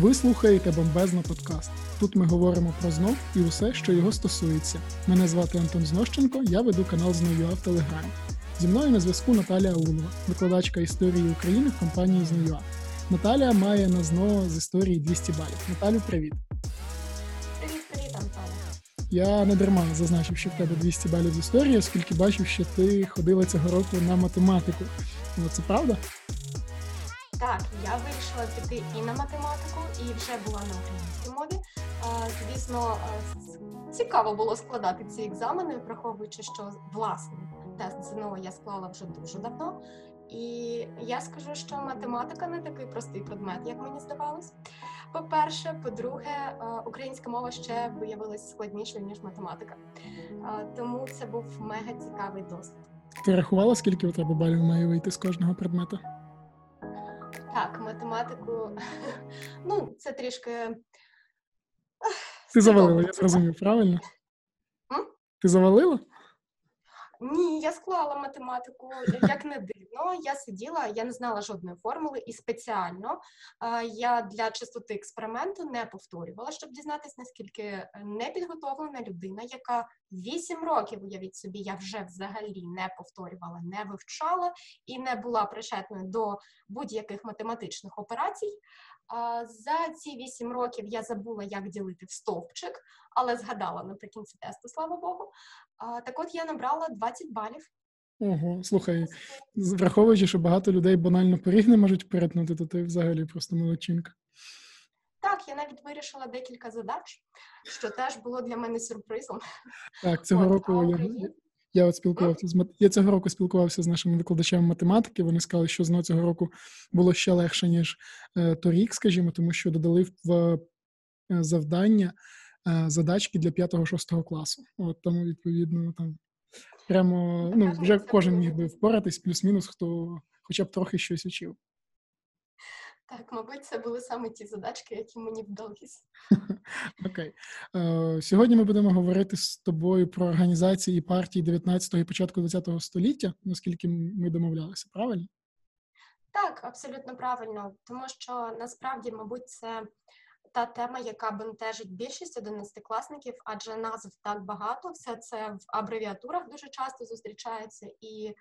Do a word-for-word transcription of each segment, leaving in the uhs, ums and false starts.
Ви слухаєте «Бомбезно подкаст». Тут ми говоримо про знов і усе, що його стосується. Мене звати Антон Знощенко, я веду канал «Знов.ua» в Телеграмі. Зі мною на зв'язку Наталія Улова, викладачка історії України в компанії «Знов.ua». Наталія має на «Зно» з історії двісті балів. Наталю, привіт! Привіт-привіт, Антоне! Я не дарма зазначив, що в тебе двісті балів з історії, оскільки бачив, що ти ходила цього року на математику. Ну, це правда? Так, я вирішила піти і на математику, і вже була на українській мові. Звісно, цікаво було складати ці екзамени, враховуючи, що власне тест ЗНО я склала вже дуже давно. І я скажу, що математика не такий простий предмет, як мені здавалось. По-перше, по-друге, українська мова ще виявилась складнішою, ніж математика. Тому це був мега цікавий досвід. Ти рахувала, скільки у тебе балів має вийти з кожного предмета? Так, математику, ну, це трішки... Ти завалила, я зрозумів, правильно? М? Ти завалила? Ні, я склала математику, як не дивно. Я сиділа, я не знала жодної формули і спеціально я для чистоти експерименту не повторювала, щоб дізнатися, наскільки непідготовлена людина, яка вісім років, уявіть собі, я вже взагалі не повторювала, не вивчала і не була причетною до будь-яких математичних операцій. За ці вісім років я забула, як ділити в стовпчик, але згадала наприкінці тесту, слава Богу. Так от я набрала двадцять балів. Ого, слухай, враховуючи, що багато людей банально поріг не можуть перетнути, то ти взагалі просто молодчинка. Так, я навіть вирішила декілька задач, що теж було для мене сюрпризом. Так, цього от, року я, я от спілкувався з я цього року спілкувався з нашими викладачами математики. Вони сказали, що знову цього року було ще легше, ніж е, торік, скажімо, тому що додали в е, завдання е, задачки для п'ятого-шостого класу. От тому відповідно там прямо ну вже кожен міг би впоратись, плюс-мінус, хто хоча б трохи щось учив. Так, мабуть, це були саме ті задачки, які мені вдалися. Окей. Okay. Сьогодні ми будемо говорити з тобою про організації і партії дев'ятнадцятого і початку двадцятого століття, наскільки ми домовлялися, правильно? Так, абсолютно правильно. Тому що, насправді, мабуть, це та тема, яка бентежить більшість одинадцятикласників, адже назв так багато, все це в абревіатурах дуже часто зустрічається. І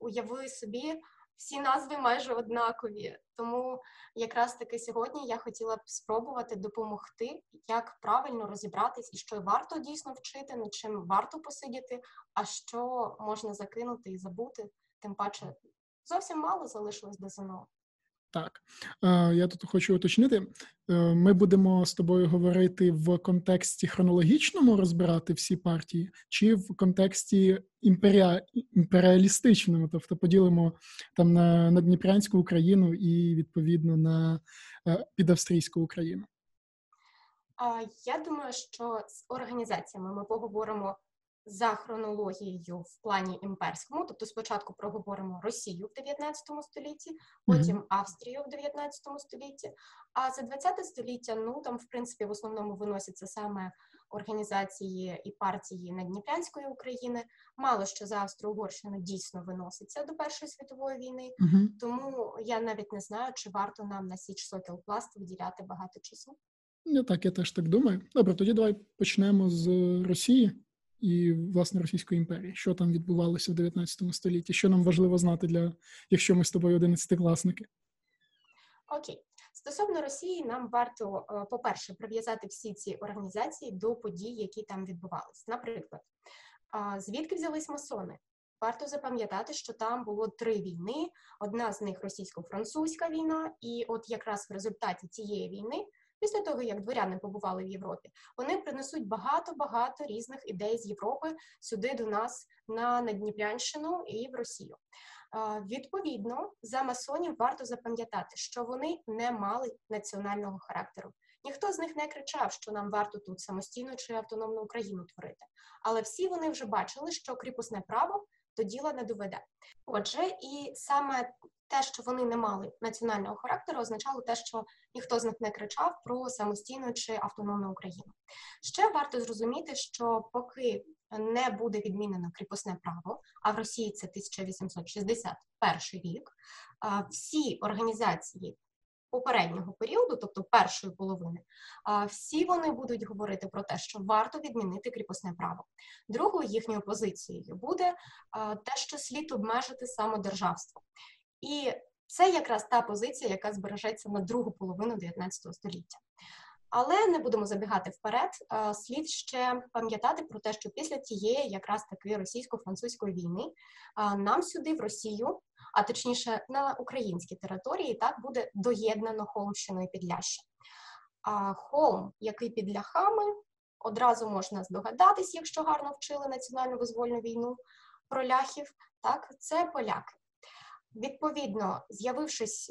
уяви собі, всі назви майже однакові, тому якраз таки сьогодні я хотіла б спробувати допомогти, як правильно розібратись, і що варто дійсно вчити, над чим варто посидіти, а що можна закинути і забути, тим паче зовсім мало залишилось до ЗНО. Так, я тут хочу уточнити, ми будемо з тобою говорити в контексті хронологічному розбирати всі партії, чи в контексті імперіа... імперіалістичному, тобто поділимо там на, на Дніпрянську Україну і, відповідно, на підавстрійську Україну? Я думаю, що з організаціями ми поговоримо за хронологією в плані імперському, тобто спочатку проговоримо Росію в дев'ятнадцятому столітті, потім Австрію в дев'ятнадцятому столітті, а за двадцяте століття, ну, там, в принципі, в основному виносяться саме організації і партії Надніпрянської України. Мало що за Австро-Угорщину дійсно виноситься до Першої світової війни, uh-huh. тому я навіть не знаю, чи варто нам на Січ, Сокіл, Пласт виділяти багато часу. Ну, так, я теж так думаю. Добре, тоді давай почнемо з Росії і, власне, Російської імперії. Що там відбувалося в дев'ятнадцятому столітті? Що нам важливо знати, для якщо ми з тобою одинадцятикласники? Окей. Стосовно Росії, нам варто, по-перше, прив'язати всі ці організації до подій, які там відбувалися. Наприклад, звідки взялись масони? Варто запам'ятати, що там було три війни. Одна з них – російсько-французька війна. І от якраз в результаті цієї війни, після того, як дворяни побували в Європі, вони принесуть багато-багато різних ідей з Європи сюди до нас на Надніпрянщину і в Росію. Відповідно, за масонів варто запам'ятати, що вони не мали національного характеру. Ніхто з них не кричав, що нам варто тут самостійну чи автономну Україну творити. Але всі вони вже бачили, що кріпосне право до діла не доведе. Отже, і саме те, що вони не мали національного характеру, означало те, що ніхто з них не кричав про самостійну чи автономну Україну. Ще варто зрозуміти, що поки не буде відмінено кріпосне право, а в Росії це тисяча вісімсот шістдесят перший рік, всі організації попереднього періоду, тобто першої половини, всі вони будуть говорити про те, що варто відмінити кріпосне право. Другою їхньою позицією буде те, що слід обмежити самодержавство. І це якраз та позиція, яка збережеться на другу половину дев'ятнадцятого століття. Але не будемо забігати вперед, слід ще пам'ятати про те, що після тієї якраз таки російсько-французької війни нам сюди, в Росію, а точніше на українській території, так буде доєднано Холмщину і Підляшшя. А Холм, який під Ляхами, одразу можна здогадатись, якщо гарно вчили національно-визвольну війну про ляхів, так, це поляки. Відповідно, з'явившись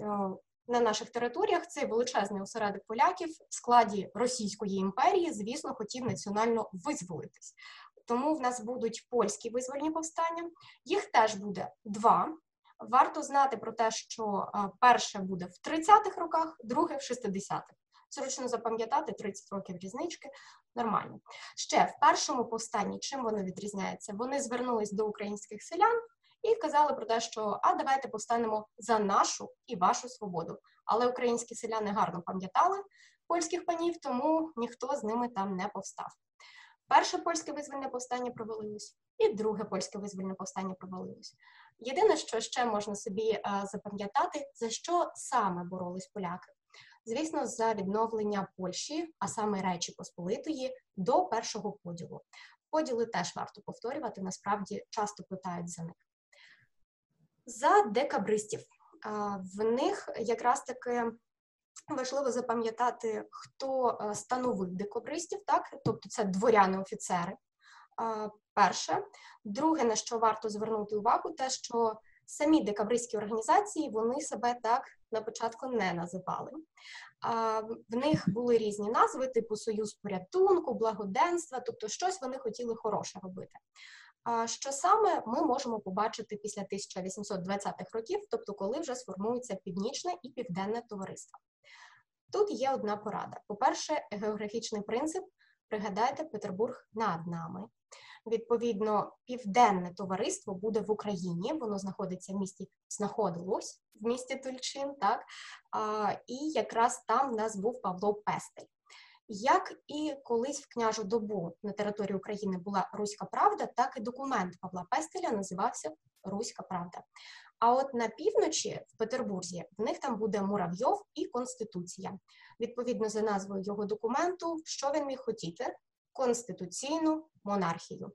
на наших територіях, цей величезний осередок поляків в складі Російської імперії, звісно, хотів національно визволитись. Тому в нас будуть польські визвольні повстання. Їх теж буде два. Варто знати про те, що перше буде в тридцятих роках, друге в шістдесятих. Зручно запам'ятати, тридцять років різнички, нормально. Ще в першому повстанні, чим воно відрізняється? Вони звернулись до українських селян і казали про те, що «а давайте повстанемо за нашу і вашу свободу». Але українські селяни гарно пам'ятали польських панів, тому ніхто з ними там не повстав. Перше польське визвольне повстання провалилось, і друге польське визвольне повстання провалилось. Єдине, що ще можна собі запам'ятати, за що саме боролись поляки. Звісно, за відновлення Польщі, а саме Речі Посполитої, до першого поділу. Поділи теж варто повторювати, насправді часто питають за них. За декабристів. В них якраз таки важливо запам'ятати, хто становив декабристів, так? Тобто це дворяни-офіцери, перше. Друге, на що варто звернути увагу, те, що самі декабристські організації, вони себе так на початку не називали. В них були різні назви, типу «Союз порятунку», «Благоденства», тобто щось вони хотіли хороше робити. Що саме ми можемо побачити після тисяча вісімсот двадцятих років, тобто коли вже сформується північне і південне товариство. Тут є одна порада. По-перше, географічний принцип, пригадайте, Петербург над нами. Відповідно, південне товариство буде в Україні, воно знаходиться в місті, знаходилось в місті Тульчин, так? І якраз там в нас був Павло Пестель. Як і колись в княжу добу на території України була Руська Правда, так і документ Павла Пестеля називався Руська Правда. А от на півночі, в Петербурзі, в них там буде Муравйов і Конституція. Відповідно за назвою його документу, що він міг хотіти? Конституційну монархію.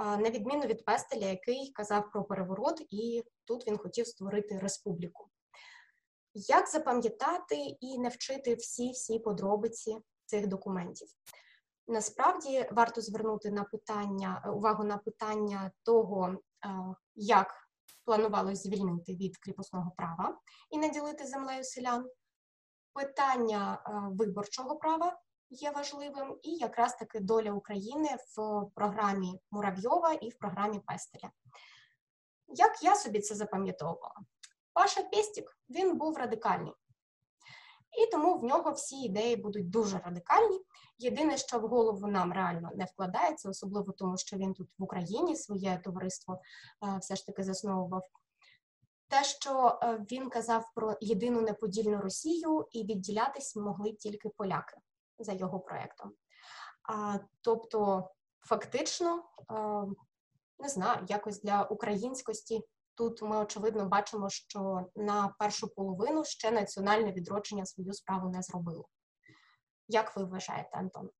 На відміну від Пестеля, який казав про переворот, і тут він хотів створити республіку. Як запам'ятати і навчити всі-всі подробиці цих документів? Насправді варто звернути на питання, увагу на питання того, як планувалось звільнити від кріпосного права і наділити землею селян. Питання виборчого права є важливим і якраз таки доля України в програмі Муравйова і в програмі Пестеля. Як я собі це запам'ятовувала? Паша Пестік, він був радикальний. І тому в нього всі ідеї будуть дуже радикальні. Єдине, що в голову нам реально не вкладається, особливо тому, що він тут в Україні своє товариство все ж таки засновував. Те, що він казав про єдину неподільну Росію, і відділятись могли тільки поляки за його проєктом. Тобто, фактично, не знаю, якось для українськості, тут ми, очевидно, бачимо, що на першу половину ще національне відродження свою справу не зробило. Як ви вважаєте, Антон?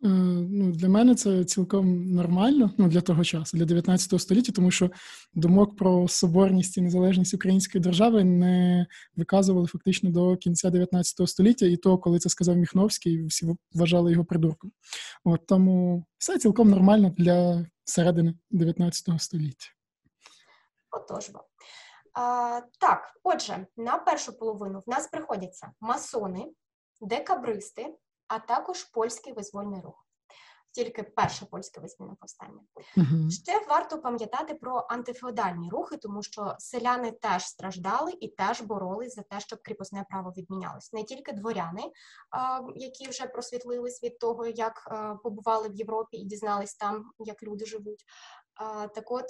Ну, для мене це цілком нормально, ну, для того часу, для дев'ятнадцятого століття, тому що думок про соборність і незалежність української держави не виказували фактично до кінця дев'ятнадцятого століття, і то, коли це сказав Міхновський, всі вважали його придурком. От, тому все цілком нормально для середини дев'ятнадцятого століття. Отож, а, так, отже, на першу половину в нас приходяться масони, декабристи, а також польський визвольний рух. Тільки перше польське визвольне повстання. Угу. Ще варто пам'ятати про антифеодальні рухи, тому що селяни теж страждали і теж боролись за те, щоб кріпосне право відмінялось. Не тільки дворяни, які вже просвітлились від того, як побували в Європі і дізнались там, як люди живуть. Так от,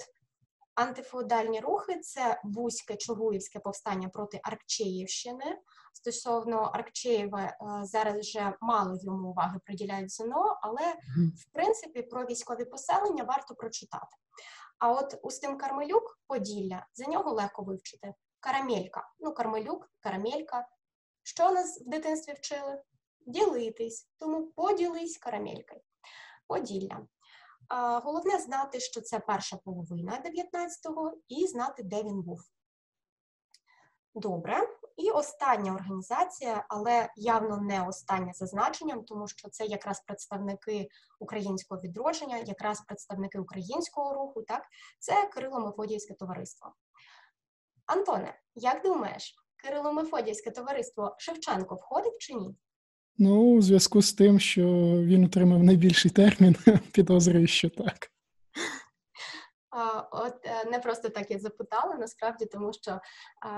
Антифеодальні рухи – це Бузьке, Чугуївське повстання проти Аркчеївщини. Стосовно Аркчеєва зараз вже мало йому уваги приділяють ЗНО, але, в принципі, про військові поселення варто прочитати. А от Устим Кармелюк, Поділля, за нього легко вивчити. Карамелька, ну, Кармелюк, Карамелька. Що нас в дитинстві вчили? Ділитись, тому поділись карамелькою. Поділля. Головне знати, що це перша половина дев'ятнадцятого і знати, де він був. Добре. І остання організація, але явно не остання за значенням, тому що це якраз представники українського відродження, якраз представники українського руху, так? Це Кирило-Мефодіївське товариство. Антоне, як думаєш, Кирило-Мефодіївське товариство Шевченко входить чи ні? Ну, у зв'язку з тим, що він отримав найбільший термін, підозрюю, що так. От не просто так я запитала, насправді, тому що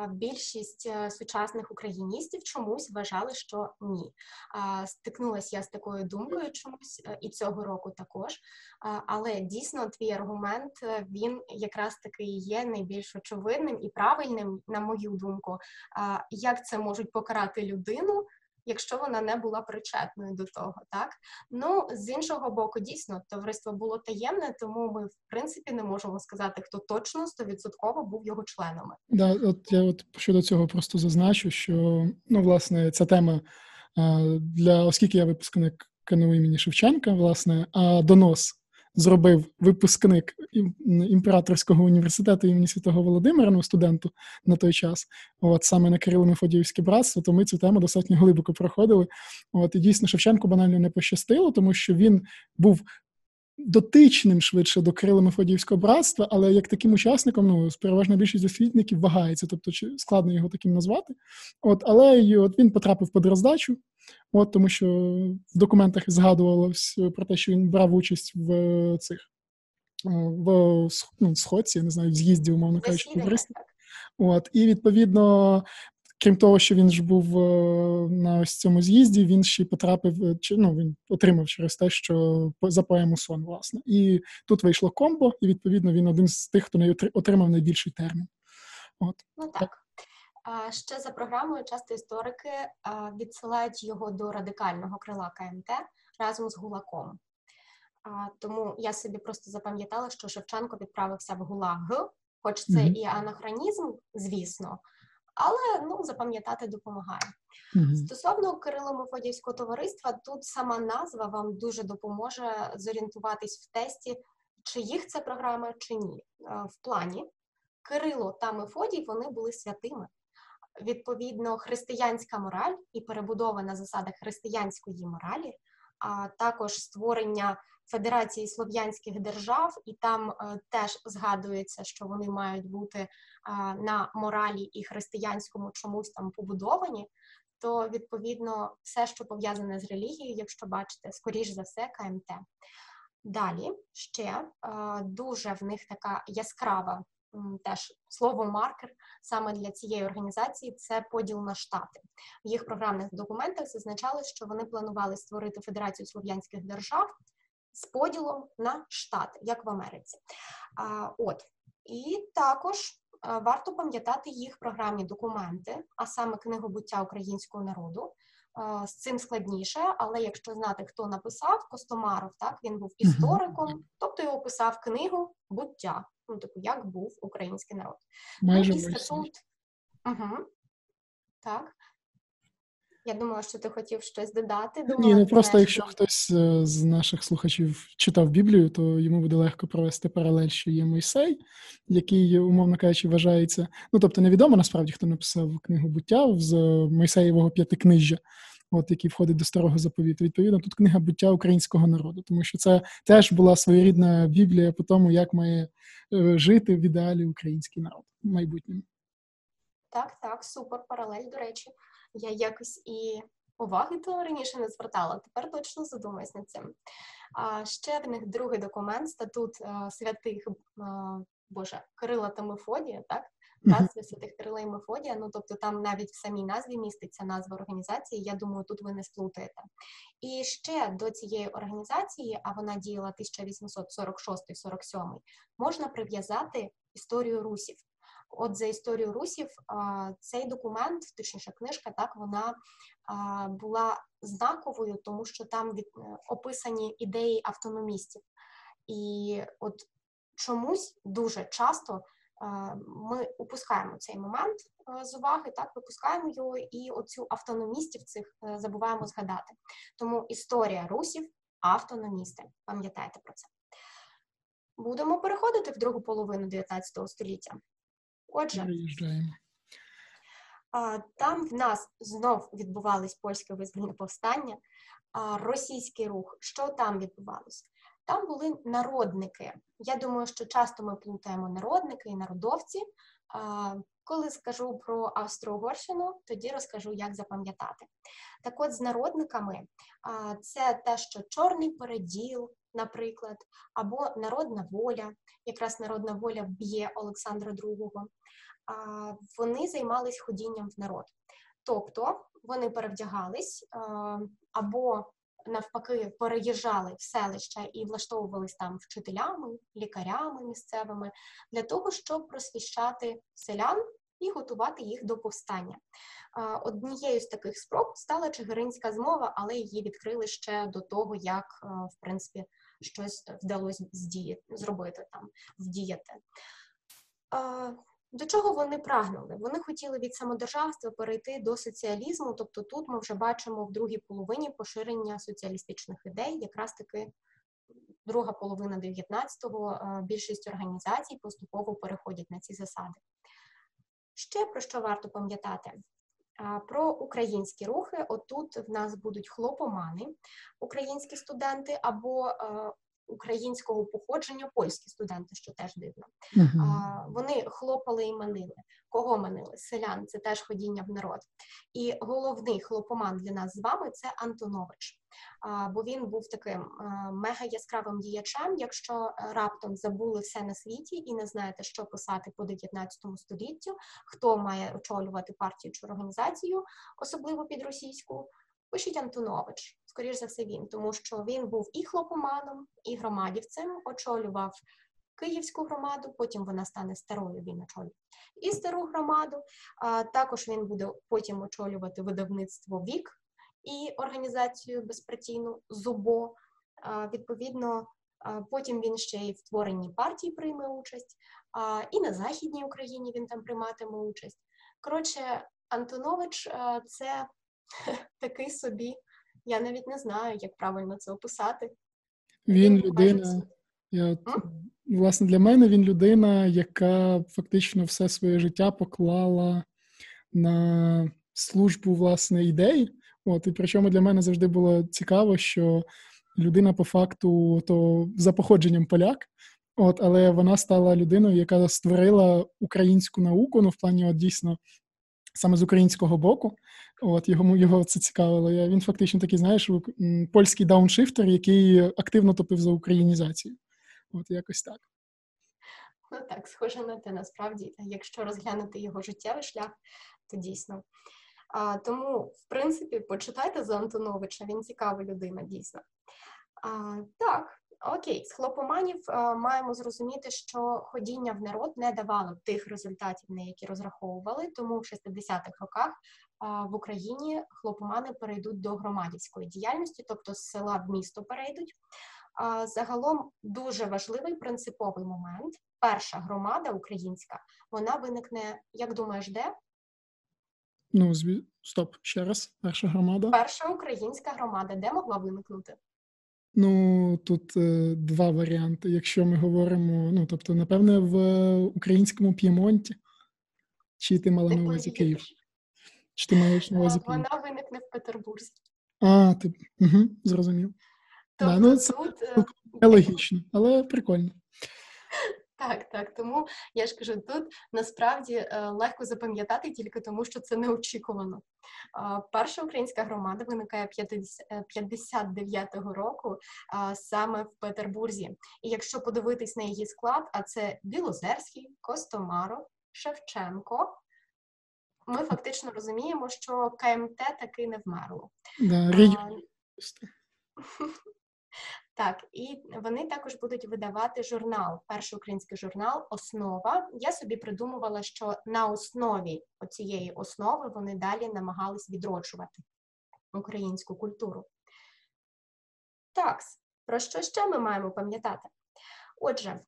більшість сучасних україністів чомусь вважали, що ні. Стикнулася я з такою думкою чомусь, і цього року також. Але дійсно твій аргумент, він якраз таки є найбільш очевидним і правильним, на мою думку. Як це можуть покарати людину, якщо вона не була причетною до того, так? Ну, з іншого боку, дійсно, товариство було таємне, тому ми, в принципі, не можемо сказати, хто точно стовідсотково був його членами. Да, от я от щодо цього просто зазначу, що, ну, власне, ця тема для, оскільки я випускник КНУ імені Шевченка, власне, а донос зробив випускник Імператорського університету імені Святого Володимира, ну, студенту на той час, от, саме на Кирило-Мефодіївське братство, то ми цю тему достатньо глибоко проходили. От, і дійсно Шевченку банально не пощастило, тому що він був дотичним швидше до Кирило-Мефодіївського братства, але як таким учасником, ну, переважна більшість дослідників вагається, тобто складно його таким назвати. От, але і, от, він потрапив під роздачу, от, тому що в документах згадувалось про те, що він брав участь в цих в, ну, сходці, я не знаю, в з'їзді, умовно кажучи, конгресів. От, і відповідно, крім того, що він ж був на ось цьому з'їзді, він ще й потрапив, ну, він отримав через те, що за поему «Сон», власне. І тут вийшло комбо, і, відповідно, він один з тих, хто отримав найбільший термін. От. Ну так. Ще за програмою часто історики відсилають його до радикального крила ка ем те разом з Гулаком. Тому я собі просто запам'ятала, що Шевченко відправився в ГУЛАГ, хоч це mm-hmm. і анахронізм, звісно, але, ну, запам'ятати допомагає. Mm-hmm. Стосовно Кирило-Мефодіївського товариства, тут сама назва вам дуже допоможе зорієнтуватись в тесті, чи їх це програма, чи ні. В плані Кирило та Мефодій, вони були святими. Відповідно, християнська мораль і перебудова на засадах християнської моралі, а також створення Федерації слов'янських держав, і там е, теж згадується, що вони мають бути е, на моралі і християнському чомусь там побудовані, то, відповідно, все, що пов'язане з релігією, якщо бачите, скоріш за все, ка ем те. Далі ще е, дуже в них така яскрава теж слово-маркер саме для цієї організації – це поділ на штати. В їх програмних документах зазначалось, що вони планували створити Федерацію слов'янських держав з поділом на штати, як в Америці. А, от. І також а, варто пам'ятати їх програмні документи, а саме книгу «Буття українського народу». А, з цим складніше, але якщо знати, хто написав, Костомаров, так, він був істориком, тобто його писав книгу «Буття». Ну, типу, як був український народ. Майже ну, статут... угу. Так. Я думала, що ти хотів щось додати. Думала, Ні, ну просто не, якщо що... хтось з наших слухачів читав Біблію, то йому буде легко провести паралель, що є Мойсей, який, умовно кажучи, вважається... Ну, тобто, невідомо, насправді, хто написав книгу «Буття» з Мойсеєвого п'ятикнижжя, от, який входить до Старого Заповіту. Відповідно, тут книга «Буття українського народу», тому що це теж була своєрідна Біблія по тому, як має жити в ідеалі український народ в майбутньому. Так, так, супер, паралель, до речі. Я якось і уваги то раніше не звертала, тепер точно задумаюсь над цим. А ще в них другий документ, статут а, святих, а, боже, Кирила та Мефодія, так? Братство святих Кирила і Мефодія, ну, тобто там навіть в самій назві міститься назва організації, я думаю, тут ви не сплутаєте. І ще до цієї організації, а вона діяла тисяча вісімсот сорок шостий - сорок сьомий, можна прив'язати історію русів. От за історію русів цей документ, точніше книжка, так, вона була знаковою, тому що там описані ідеї автономістів. І от чомусь дуже часто ми упускаємо цей момент з уваги, так, випускаємо його і оцю автономістів цих забуваємо згадати. Тому історія русів, автономісти, пам'ятайте про це. Будемо переходити в другу половину дев'ятнадцятого століття. Отже, там в нас знов відбувались польські визвольні повстання, російський рух. Що там відбувалося? Там були народники. Я думаю, що часто ми плутаємо народники і народовці. Коли скажу про Австро-Угорщину, тоді розкажу, як запам'ятати. Так от, з народниками це те, що чорний переділ, наприклад, або народна воля, якраз народна воля вб'є Олександра Другого, вони займались ходінням в народ. Тобто вони перевдягались або навпаки переїжджали в селища і влаштовувались там вчителями, лікарями місцевими, для того, щоб просвіщати селян і готувати їх до повстання. Однією з таких спроб стала чигиринська змова, але її відкрили ще до того, як, в принципі, щось вдалося здіяти, зробити там, вдіяти. До чого вони прагнули? Вони хотіли від самодержавства перейти до соціалізму, тобто тут ми вже бачимо в другій половині поширення соціалістичних ідей, якраз таки друга половина дев'ятнадцятого, більшість організацій поступово переходять на ці засади. Ще про що варто пам'ятати? Про українські рухи. Отут в нас будуть хлопомани, українські студенти, або українського походження польські студенти, що теж дивно. Uh-huh. Вони хлопали і манили. Кого манили? Селян. Це теж ходіння в народ. І головний хлопоман для нас з вами – це Антонович. Бо він був таким мега-яскравим діячем. Якщо раптом забули все на світі і не знаєте, що писати по дев'ятнадцятому століттю, хто має очолювати партію чи організацію, особливо під російську, пишіть Антонович. Скоріш за все він, тому що він був і хлопоманом, і громадівцем, очолював Київську громаду, потім вона стане старою, він очолює і стару громаду, а також він буде потім очолювати видавництво «Вік» і організацію безпартійну «ЗУБО». А, відповідно, а, потім він ще й в творенні партії прийме участь, а, і на Західній Україні він там прийматиме участь. Коротше, Антонович – це такий собі, я навіть не знаю, як правильно це описати. Він людина, я, власне, для мене він людина, яка фактично все своє життя поклала на службу, власне, ідей. От, і причому для мене завжди було цікаво, що людина по факту, то за походженням поляк, от, але вона стала людиною, яка створила українську науку, ну, в плані, от, дійсно, саме з українського боку, от його, його це цікавило. Він фактично такий, знаєш, польський дауншифтер, який активно топив за українізацію. От якось так. Ну так, схоже на те, насправді. Якщо розглянути його життєвий шлях, то дійсно. А, тому, в принципі, почитайте за Антоновича, він цікава людина, дійсно. А, так. Окей, з хлопоманів а, маємо зрозуміти, що ходіння в народ не давало тих результатів, на які розраховували, тому в шістдесятих роках а, в Україні хлопомани перейдуть до громадівської діяльності, тобто з села в місто перейдуть. А, загалом дуже важливий принциповий момент. Перша громада українська, вона виникне, як думаєш, де? Ну, зві... стоп, ще раз, перша громада. Перша українська громада, де могла виникнути? Ну, тут е, два варіанти. Якщо ми говоримо, ну, тобто, напевне, в е, українському П'ємонті, чи ти мала на увазі Київ? Чи ти маєш на увазі Київ? Вона виникне в Петербурзі. А, ти, угу, зрозумів. Тобто да, ну, це тут... нелогічно, але прикольно. Так, так, тому, я ж кажу, тут насправді легко запам'ятати тільки тому, що це неочікувано. Перша українська громада виникає п'ятдесят дев'ятого року саме в Петербурзі. І якщо подивитись на її склад, а це Білозерський, Костомаров, Шевченко, ми фактично розуміємо, що ка ем те таки не вмерло. Да, рі... Так, і вони також будуть видавати журнал, перший український журнал «Основа». Я собі придумувала, що на основі цієї основи вони далі намагались відроджувати українську культуру. Так, про що ще ми маємо пам'ятати? Отже,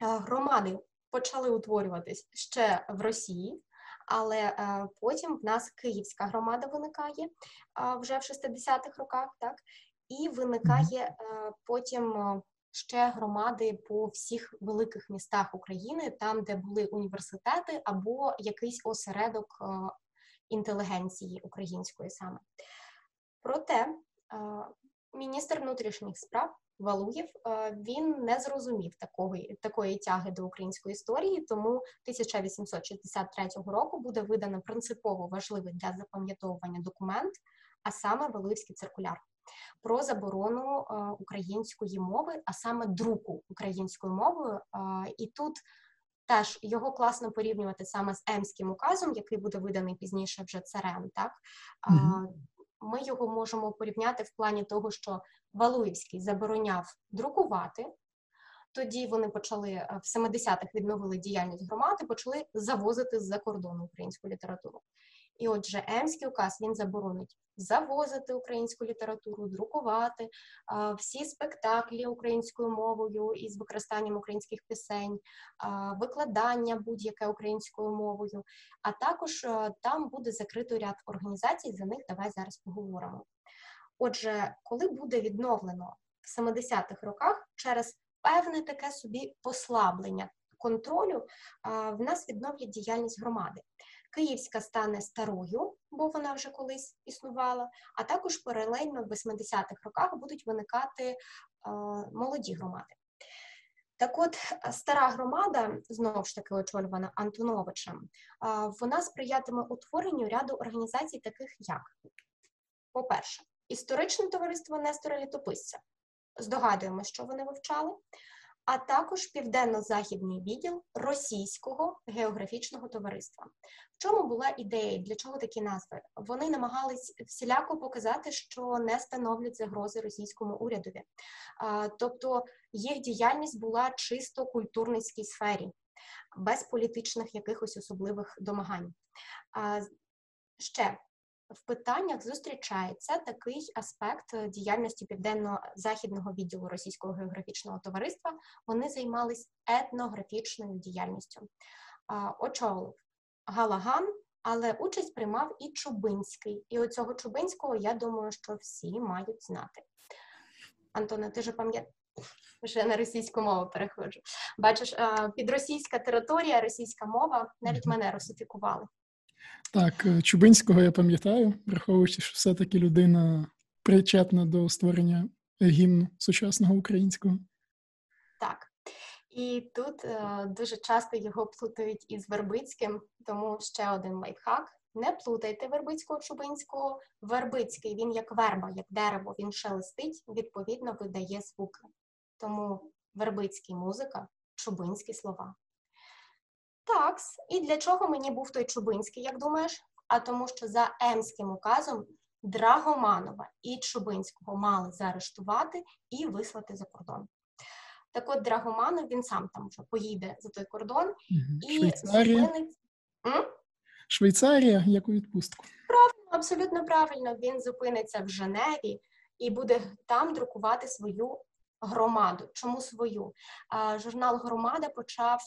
громади почали утворюватись ще в Росії, але потім в нас Київська громада виникає вже в шістдесятих роках, так? І виникає потім ще громади по всіх великих містах України, там, де були університети або якийсь осередок інтелігенції української саме. Проте міністр внутрішніх справ Валуєв, він не зрозумів такої, такої тяги до української історії, тому тисяча вісімсот шістдесят третього року буде видано принципово важливий для запам'ятовування документ, а саме Валуєвський циркуляр про заборону української мови, а саме друку українською мовою. І тут теж його класно порівнювати саме з Емським указом, який буде виданий пізніше вже царем, так? Mm-hmm. Ми його можемо порівняти в плані того, що Валуєвський забороняв друкувати, тоді вони почали, в семидесятих відновили діяльність громади, почали завозити з-за кордону українську літературу. І отже, Емський указ, він заборонить завозити українську літературу, друкувати, всі спектаклі українською мовою із використанням українських пісень, викладання будь-яке українською мовою, а також там буде закрито ряд організацій, за них давай зараз поговоримо. Отже, коли буде відновлено в семидесятих роках через певне таке собі послаблення контролю, в нас відновлять діяльність громади. Київська стане старою, бо вона вже колись існувала, а також паралельно в вісімдесятих роках будуть виникати е, молоді громади. Так от, стара громада, знову ж таки очолювана Антоновичем, е, вона сприятиме утворенню ряду організацій таких як, по-перше, історичне товариство Нестора Літописця, здогадуємо, що вони вивчали, а також Південно-Західний відділ Російського географічного товариства. В чому була ідея, для чого такі назви? Вони намагались всіляко показати, що не становлять загрози російському урядові. Тобто їх діяльність була чисто культурницькій сфері, без політичних якихось особливих домагань. Ще в питаннях зустрічається такий аспект діяльності Південно-Західного відділу Російського географічного товариства. Вони займались етнографічною діяльністю. Очолив Галаган, але участь приймав і Чубинський. І оцього Чубинського, я думаю, що всі мають знати. Антоне, ти ж пам'ятаєш? Вже на російську мову переходжу. Бачиш, підросійська територія, російська мова, навіть мене русифікували. Так, Чубинського я пам'ятаю, враховуючи, що все-таки людина причетна до створення гімну сучасного українського. Так. І тут е, дуже часто його плутають із Вербицьким, тому ще один лайфхак. Не плутайте Вербицького-Чубинського. Вербицький, він як верба, як дерево, він шелестить, відповідно видає звуки. Тому Вербицький – музика, Чубинський – слова. Так, і для чого мені був той Чубинський, як думаєш? А тому, що за Емським указом Драгоманова і Чубинського мали заарештувати і вислати за кордон. Так от Драгоманов, він сам там вже поїде за той кордон. Угу. І Швейцарія. Зупинить... М? Швейцарія, як у відпустку. Правильно, абсолютно правильно. Він зупиниться в Женеві і буде там друкувати свою громаду. Чому свою? Журнал «Громада» почав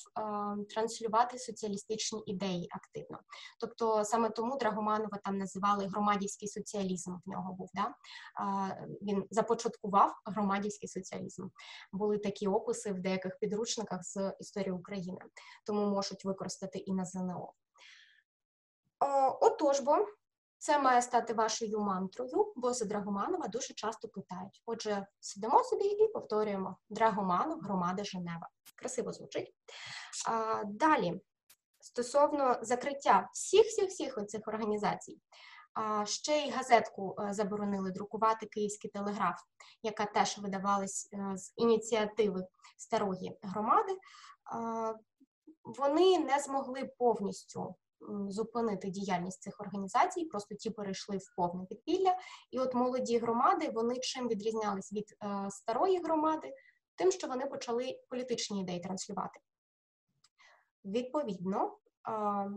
транслювати соціалістичні ідеї активно. Тобто саме тому Драгоманова там називали громадівський соціалізм, в нього був, да? Він започаткував громадівський соціалізм. Були такі описи в деяких підручниках з історії України, тому можуть використати і на ЗНО. Отож бо, це має стати вашою мантрою, бо за Драгоманова дуже часто питають. Отже, сидимо собі і повторюємо. Драгоманов, громада, Женева. Красиво звучить. А, далі, стосовно закриття всіх-всіх-всіх оцих організацій, а, ще й газетку заборонили друкувати «Київський телеграф», яка теж видавалась з ініціативи старої громади. А, вони не змогли повністю зупинити діяльність цих організацій, просто ті перейшли в повне підпілля. І от молоді громади, вони чим відрізнялись від е, старої громади? Тим, що вони почали політичні ідеї транслювати. Відповідно, е,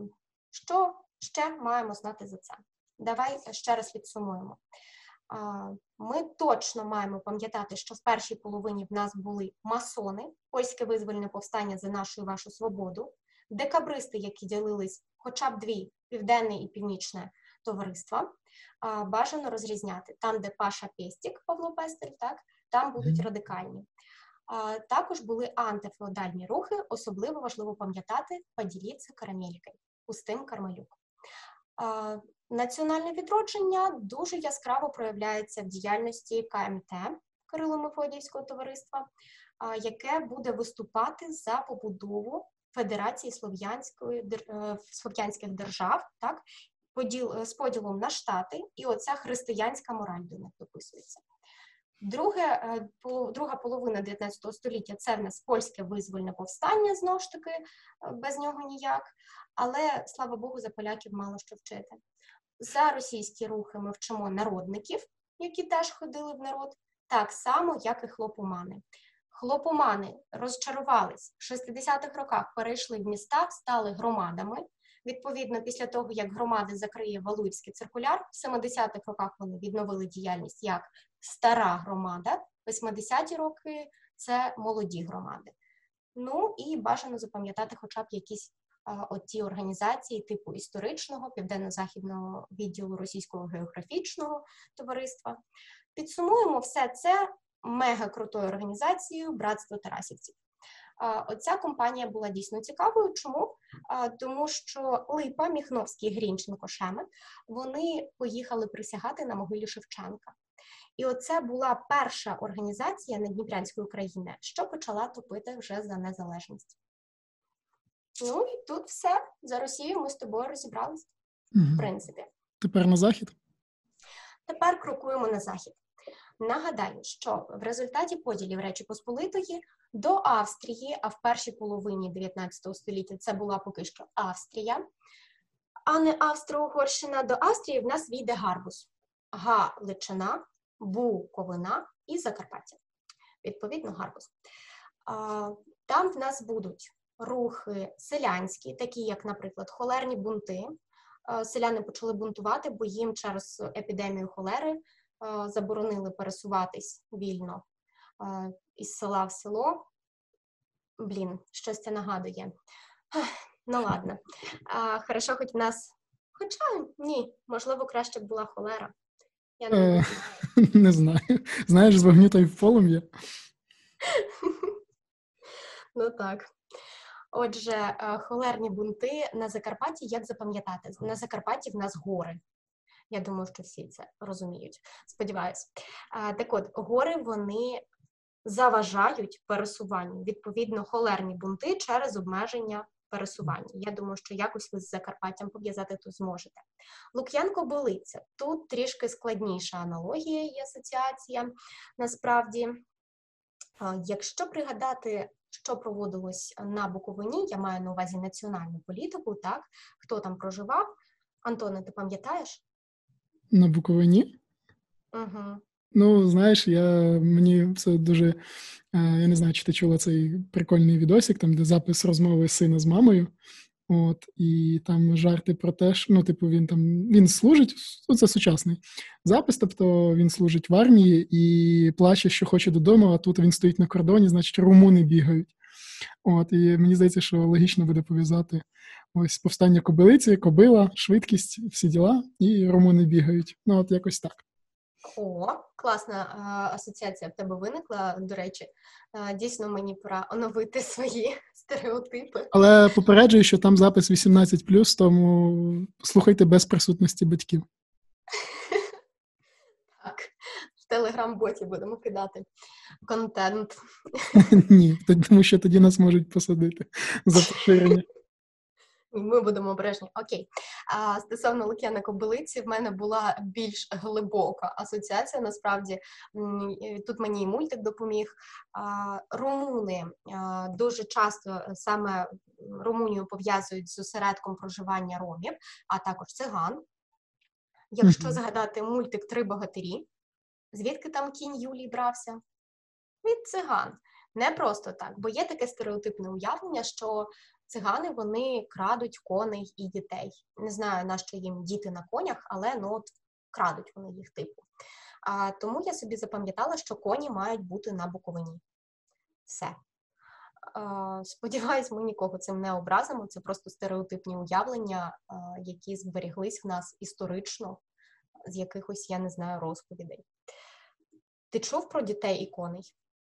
що ще маємо знати за це? Давай ще раз підсумуємо. Е, ми точно маємо пам'ятати, що в першій половині в нас були масони, польське визвольне повстання за нашу і вашу свободу, декабристи, які ділились хоча б дві, південне і північне товариства, бажано розрізняти. Там, де Паша Пестік, Павло Пестель, так, там будуть радикальні. Також були антифеодальні рухи, особливо важливо пам'ятати «Поділіться карамелькою», Устим Кармелюк. Національне відродження дуже яскраво проявляється в діяльності КМТ, Кирило-Мефодіївського товариства, яке буде виступати за побудову Федерації слов'янських держав, так, поділ, з поділом на штати, і оця християнська мораль до них дописується. Друге, друга половина дев'ятнадцятого століття – це в нас польське визвольне повстання, знову ж таки, без нього ніяк, але, слава Богу, за поляків мало що вчити. За російські рухи ми вчимо народників, які теж ходили в народ, так само, як і хлопомани. Хлопомани розчарувались, в шістдесятих роках перейшли в міста, стали громадами. Відповідно, після того, як громади закриє Валуївський циркуляр, в семидесятих роках вони відновили діяльність як стара громада, вісімдесяті роки – це молоді громади. Ну і бажано запам'ятати хоча б якісь оті організації типу історичного, південно-західного відділу Російського географічного товариства. Підсумуємо все це мега-крутою організацією «Братство Тарасівців». Оця компанія була дійсно цікавою. Чому? Тому що Липа, Міхновський, Грінченко, Шемет, вони поїхали присягати на могилі Шевченка. І оце була перша організація Надніпрянської України, що почала топити вже за незалежність. Ну і тут все. За Росію ми з тобою розібралися, угу. В принципі. Тепер на захід? Тепер крокуємо на захід. Нагадаю, що в результаті поділів Речі Посполитої до Австрії, а в першій половині дев'ятнадцятого століття це була поки що Австрія, а не Австро-Угорщина, до Австрії в нас війде Гарбуз, Галичина, Буковина і Закарпаття. Відповідно, Гарбуз. Там в нас будуть рухи селянські, такі як, наприклад, холерні бунти. Селяни почали бунтувати, бо їм через епідемію холери заборонили пересуватись вільно із села в село. Блін, щось це нагадує. Ну, ладно. Хорошо, хоч в нас... Хоча, ні, можливо, краще б була холера. Я не, не знаю. Знаєш, з вогню та й в полум'я. Ну, так. Отже, холерні бунти на Закарпатті, як запам'ятати? На Закарпатті в нас гори. Я думаю, що всі це розуміють, сподіваюся. Так от, гори, вони заважають пересуванню, відповідно, холерні бунти через обмеження пересування. Я думаю, що якось ви з Закарпаттям пов'язати тут зможете. Лук'янко-Болиця. Тут трішки складніша аналогія і асоціація, насправді. Якщо пригадати, що проводилось на Буковині, я маю на увазі національну політику, так, хто там проживав. Антоне, ти пам'ятаєш? На Буковині? Угу. Ну, знаєш, я, мені це дуже... Я не знаю, чи ти чула цей прикольний відосик, там, де запис розмови сина з мамою. От, і там жарти про те, що, ну, типу, він там... Він служить, це сучасний запис, тобто він служить в армії і плаче, що хоче додому, а тут він стоїть на кордоні, значить, румуни бігають. От, і мені здається, що логічно буде пов'язати ось повстання кобилиці, кобила, швидкість, всі діла, і румуни бігають. Ну, от якось так. О, класна а, асоціація в тебе виникла, до речі. А, дійсно, мені пора оновити свої стереотипи. Але попереджую, що там запис вісімнадцять плюс, тому слухайте без присутності батьків. Так, в телеграм-боті будемо кидати контент. Ні, тому що тоді нас можуть посадити за поширення. ми будемо обережні. Окей. А стосовно Лук'яна-Кобилиці, в мене була більш глибока асоціація, насправді. Тут мені і мультик допоміг. Румуни дуже часто саме Румунію пов'язують з осередком проживання ромів, а також циган. Якщо згадати мультик «Три богатирі», звідки там кінь Юлій брався? Від циган. Не просто так, бо є таке стереотипне уявлення, що цигани, вони крадуть коней і дітей. Не знаю, на що їм діти на конях, але ну, от, крадуть вони їх типу. А, тому я собі запам'ятала, що коні мають бути на Буковині. Все. А, сподіваюсь, ми нікого цим не образимо, це просто стереотипні уявлення, а, які зберіглись в нас історично з якихось, я не знаю, розповідей. Ти чув про дітей і коней?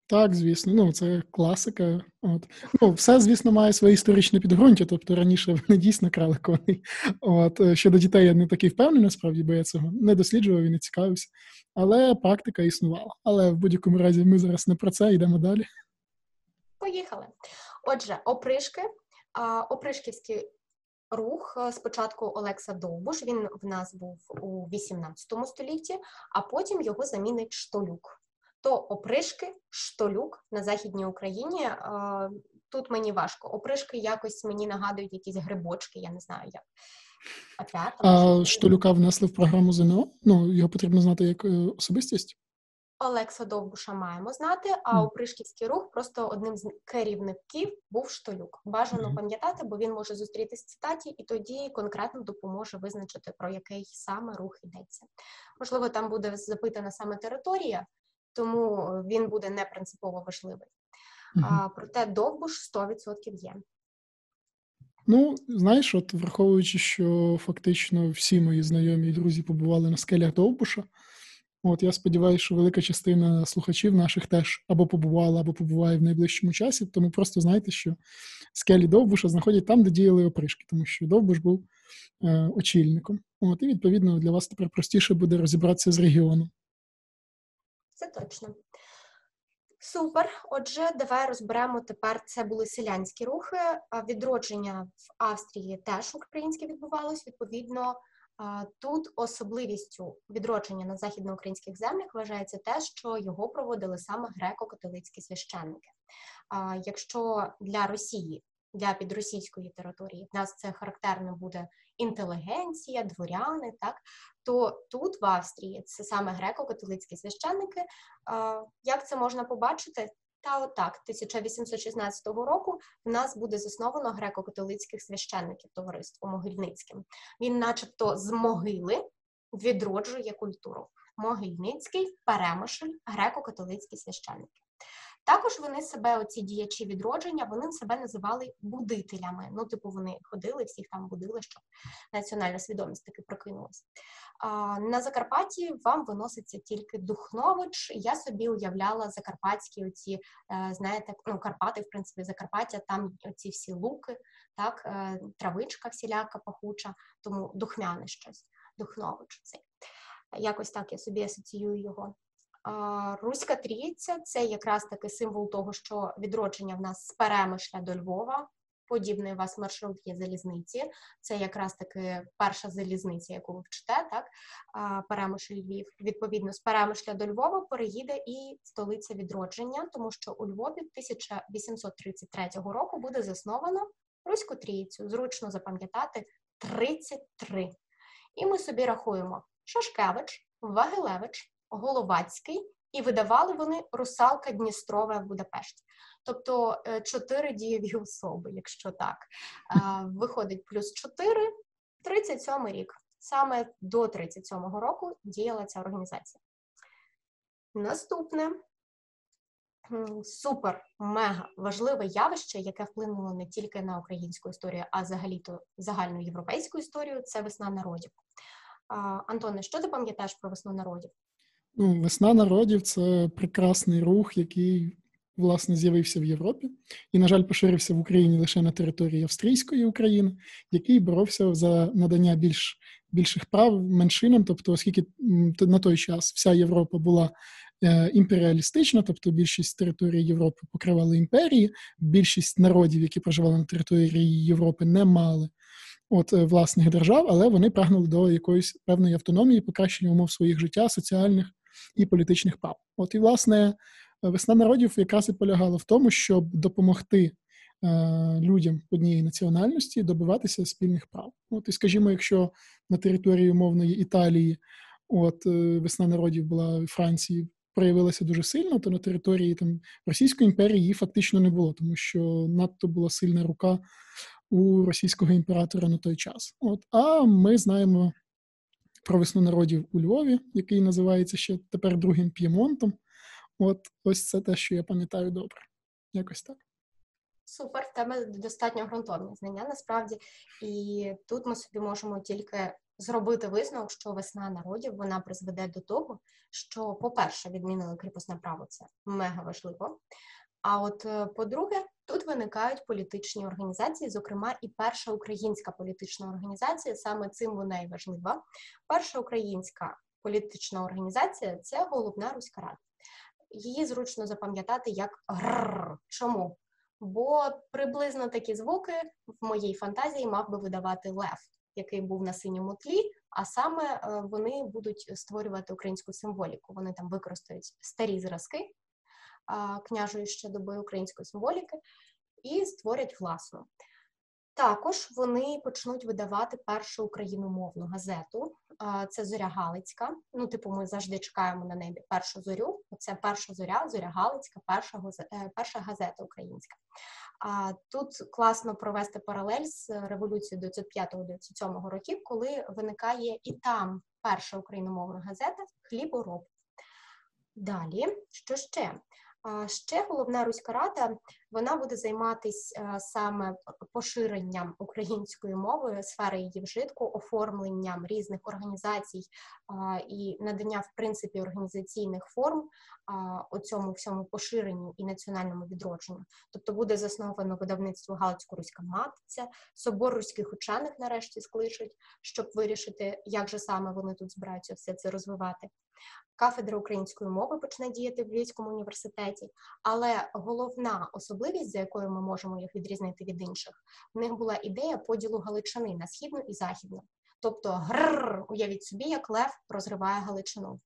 Так, звісно, ну це класика. От. Ну, все, звісно, має своє історичне підґрунтя, тобто раніше вони дійсно крали коней. От. Щодо дітей я не такий впевнений, насправді, бо я цього не досліджував і не цікавився. Але практика існувала. Але в будь-якому разі ми зараз не про це, йдемо далі. Поїхали. Отже, опришки, опришківський рух, спочатку Олекса Довбуш, він в нас був у вісімнадцятому столітті, а потім його замінить Штолюк. То опришки, Штолюк на Західній Україні, тут мені важко. Опришки якось мені нагадують якісь грибочки, я не знаю як. А, п'ят, а Штолюка внесли в програму ЗНО? Ну, його потрібно знати як особистість? Олекса Довбуша маємо знати, а опришківський рух просто одним з керівників був Штолюк. Бажано пам'ятати, бо він може зустрітись в цитаті і тоді конкретно допоможе визначити, про який саме рух йдеться. Можливо, там буде запитана саме територія, тому він буде не принципово важливий. А, проте Довбуш сто відсотків є. Ну, знаєш, от враховуючи, що фактично всі мої знайомі і друзі побували на скелях Довбуша, от я сподіваюся, що велика частина слухачів наших теж або побувала, або побуває в найближчому часі, тому просто знайте, що скелі Довбуша знаходять там, де діяли опришки, тому що Довбуш був е, очільником. От, і, відповідно, для вас тепер простіше буде розібратися з регіоном. Це точно. Супер. Отже, давай розберемо тепер, це були селянські рухи, відродження в Австрії теж українське відбувалось, відповідно, тут особливістю відродження на західноукраїнських землях вважається те, що його проводили саме греко-католицькі священники. Якщо для Росії, для підросійської території, в нас це характерно буде інтелігенція, дворяни, так, то тут в Австрії це саме греко-католицькі священники. Як це можна побачити? Та отак, тисяча вісімсот шістнадцятого року в нас буде засновано греко-католицьких священників товариство Могильницьким. Він начебто з Могили відроджує культуру. Могильницький, Перемишль, греко-католицькі священники. Також вони себе, оці діячі відродження, вони себе називали будителями. Ну, типу, вони ходили, всіх там будили, щоб національна свідомість таки прокинулася. На Закарпатті вам виноситься тільки Духнович. Я собі уявляла закарпатські оці, знаєте, ну, Карпати, в принципі, Закарпаття, там оці всі луки, так, травичка всіляка, пахуча, тому духмяне щось, Духнович цей. Якось так я собі асоціюю його. Руська Трійця – це якраз таки символ того, що відродження в нас з Перемишля до Львова, подібний у вас маршрут є залізниці, це якраз таки перша залізниця, яку ви вчите, так, Перемишль Львів. Відповідно, з Перемишля до Львова переїде і столиця відродження, тому що у Львові тисяча вісімсот тридцять третього року буде засновано Руську Трійцю, зручно запам'ятати, тридцять три. І ми собі рахуємо Шашкевич, Вагилевич, Головацький, і видавали вони «Русалка Дністрове» в Будапешті. Тобто чотири дієві особи, якщо так. Виходить плюс чотири, тридцять сьомий рік. Саме до тридцять сьомого року діяла ця організація. Наступне. Супер-мега важливе явище, яке вплинуло не тільки на українську історію, а взагалі-то загальну європейську історію – це весна народів. Антоне, що ти пам'ятаєш про весну народів? Ну, весна народів – це прекрасний рух, який, власне, з'явився в Європі і, на жаль, поширився в Україні лише на території австрійської України, який боровся за надання більш, більших прав меншинам, тобто, оскільки на той час вся Європа була імперіалістична, тобто більшість території Європи покривали імперії, більшість народів, які проживали на території Європи, не мали от власних держав, але вони прагнули до якоїсь певної автономії, покращення умов своїх життя, соціальних і політичних прав. От і, власне, весна народів якраз і полягала в тому, щоб допомогти людям однієї національності добиватися спільних прав. От і, скажімо, якщо на території умовної Італії от весна народів була в Франції, проявилася дуже сильно, то на території там Російської імперії її фактично не було, тому що надто була сильна рука у російського імператора на той час. От, а ми знаємо про весну народів у Львові, який називається ще тепер другим П'ємонтом. От ось це те, що я пам'ятаю добре. Якось так. Супер, в тебе достатньо ґрунтовні знання, насправді. І тут ми собі можемо тільки зробити висновок, що весна народів, вона призведе до того, що, по-перше, відмінили кріпосне право, це мега важливо. А от, по-друге, тут виникають політичні організації, зокрема і перша українська політична організація, саме цим вона і важлива. Перша українська політична організація – це Головна Руська Рада. Її зручно запам'ятати як «грррр». Чому? Бо приблизно такі звуки в моїй фантазії мав би видавати лев, який був на синьому тлі, а саме вони будуть створювати українську символіку. Вони там використають старі зразки княжої ще доби української символіки і створять власну. Також вони почнуть видавати першу україномовну газету. Це «Зоря Галицька». Ну, типу, ми завжди чекаємо на небі першу зорю. Це перша зоря, «Зоря Галицька», перша, перша газета українська. А тут класно провести паралель з революцією дев'ятсот п'ятого дев'ятсот сьомого років, коли виникає і там перша україномовна газета «Хлібороб». Далі, що ще? Ще Головна Руська Рада, вона буде займатися саме поширенням української мови, сфери її вжитку, оформленням різних організацій і надання, в принципі, організаційних форм у цьому всьому поширенню і національному відродженню. Тобто буде засновано видавництво Галицько-Руська Матиця, Собор руських учених нарешті скличуть, щоб вирішити, як же саме вони тут збираються все це розвивати. Кафедра української мови почне діяти в Львівському університеті, але головна особливість, за якою ми можемо їх відрізнити від інших, в них була ідея поділу Галичини на східну і західну. Тобто грррр, уявіть собі, як лев розриває Галичину.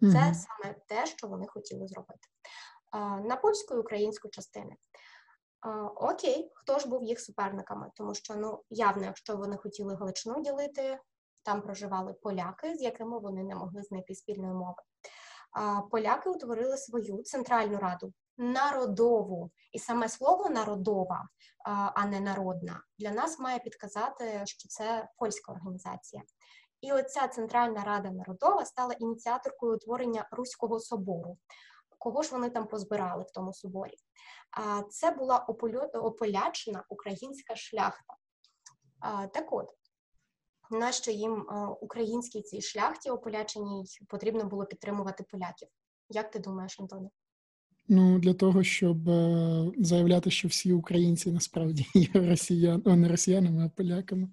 Це mm-hmm. саме те, що вони хотіли зробити. На польську і українську частини. Окей, хто ж був їх суперниками? Тому що, ну, явно, якщо вони хотіли Галичину ділити, там проживали поляки, з якими вони не могли знайти спільної мови. А поляки утворили свою центральну раду, народову. І саме слово «народова», а не «народна», для нас має підказати, що це польська організація. І оця Центральна Рада Народова стала ініціаторкою утворення Руського собору. Кого ж вони там позбирали в тому соборі? А це була ополячена українська шляхта. А, так от, на що їм українській цій шляхті ополяченій потрібно було підтримувати поляків? Як ти думаєш, Антоне? Ну, для того, щоб заявляти, що всі українці насправді є росіян... О, не росіянами, а поляками.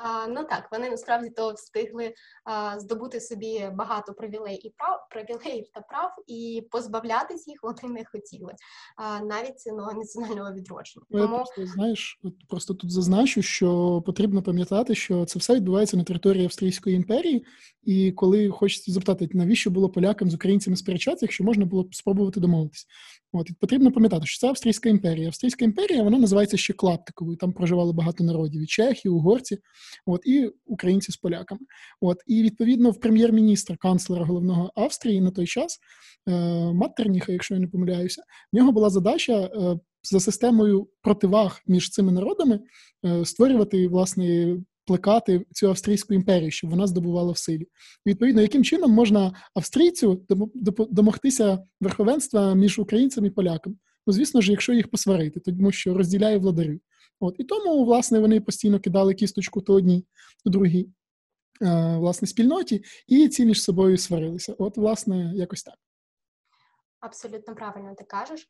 А, ну так, вони насправді то встигли а, здобути собі багато привілеїв і прав, привілеїв та прав, і позбавлятись їх вони не хотіли, а, навіть цінного національного відродження. Я Тому... просто, знаєш, от просто тут зазначу, що потрібно пам'ятати, що це все відбувається на території Австрійської імперії, і коли хочеться запитати, навіщо було полякам з українцями сперечатися, якщо можна було б спробувати домовитись. От, і потрібно пам'ятати, що це Австрійська імперія. Австрійська імперія, вона називається ще Клаптиковою, там проживало багато народів, і чехи, і угорці. От, і українці з поляками. От, і, відповідно, в прем'єр-міністра, канцлера головного Австрії на той час, Маттерніха, якщо я не помиляюся, в нього була задача за системою противаг між цими народами створювати, власне, плекати цю Австрійську імперію, щоб вона здобувала в силі. Відповідно, яким чином можна австрійцю домогтися верховенства між українцями і поляками? Ну, звісно ж, якщо їх посварити, тому що розділяє владарю. От, і тому, власне, вони постійно кидали кісточку то одній, то другій, е, власне, спільноті, і ці між собою сварилися. От, власне, якось так. Абсолютно правильно ти кажеш.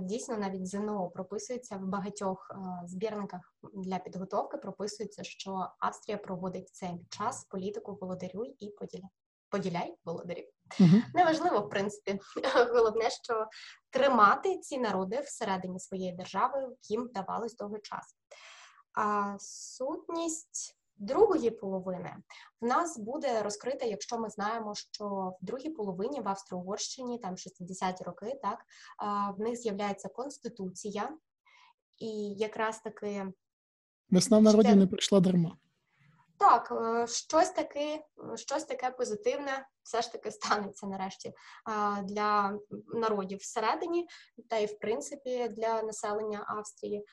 Дійсно, навіть ЗНО прописується в багатьох збірниках для підготовки, прописується, що Австрія проводить в цей час політику володарюй і поділяй. Поділяй володарів. Угу. Неважливо, в принципі. Головне, що тримати ці народи всередині своєї держави їм давалось довгий час. А сутність другої половини в нас буде розкрита, якщо ми знаємо, що в другій половині в Австро-Угорщині, там шістдесяті роки, так, в них з'являється Конституція, і якраз таки... Весна народів не прийшла дарма. Так, щось таке, щось таке позитивне все ж таки станеться нарешті для народів всередині, та й в принципі для населення Австрії.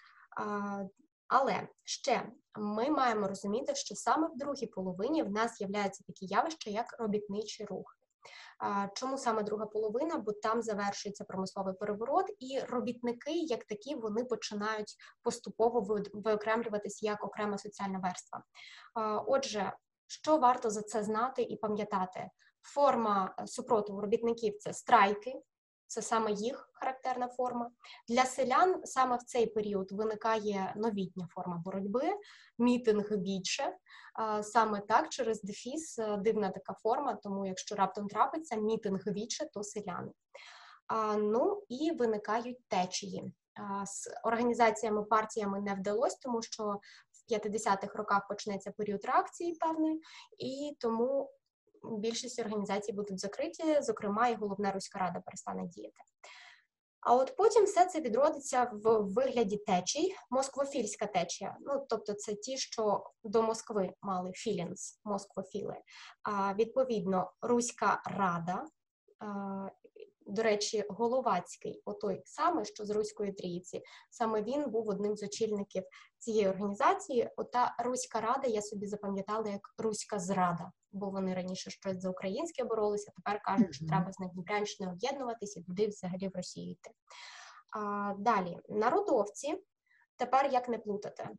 Але ще ми маємо розуміти, що саме в другій половині в нас з'являються такі явища, як робітничий рух. Чому саме друга половина? Бо там завершується промисловий переворот, і робітники, як такі, вони починають поступово виокремлюватись як окрема соціальна верства. Отже, що варто за це знати і пам'ятати? Форма супротиву робітників – це страйки. Це саме їх характерна форма. Для селян саме в цей період виникає новітня форма боротьби, мітинг більше. Саме так, через дефіс, дивна така форма, тому якщо раптом трапиться мітинг більше, то селяни. Ну і виникають течії. З організаціями, партіями не вдалося, тому що в п'ятдесятих роках почнеться період реакції певний, і тому... більшість організацій будуть закриті, зокрема, і Головна Руська Рада перестане діяти. А от потім все це відродиться в вигляді течій, москвофільська течія, ну, тобто це ті, що до Москви мали філінс, москвофіли. А, відповідно, Руська Рада, а, до речі, Головацький, отой самий, що з Руської Трійці, саме він був одним з очільників цієї організації. Ота Руська Рада, я собі запам'ятала як Руська Зрада, бо вони раніше щось за українське боролися, тепер кажуть, що треба з Надніпрянщиною об'єднуватися і туди взагалі в Росію йти. А, далі, народовці, тепер як не плутати.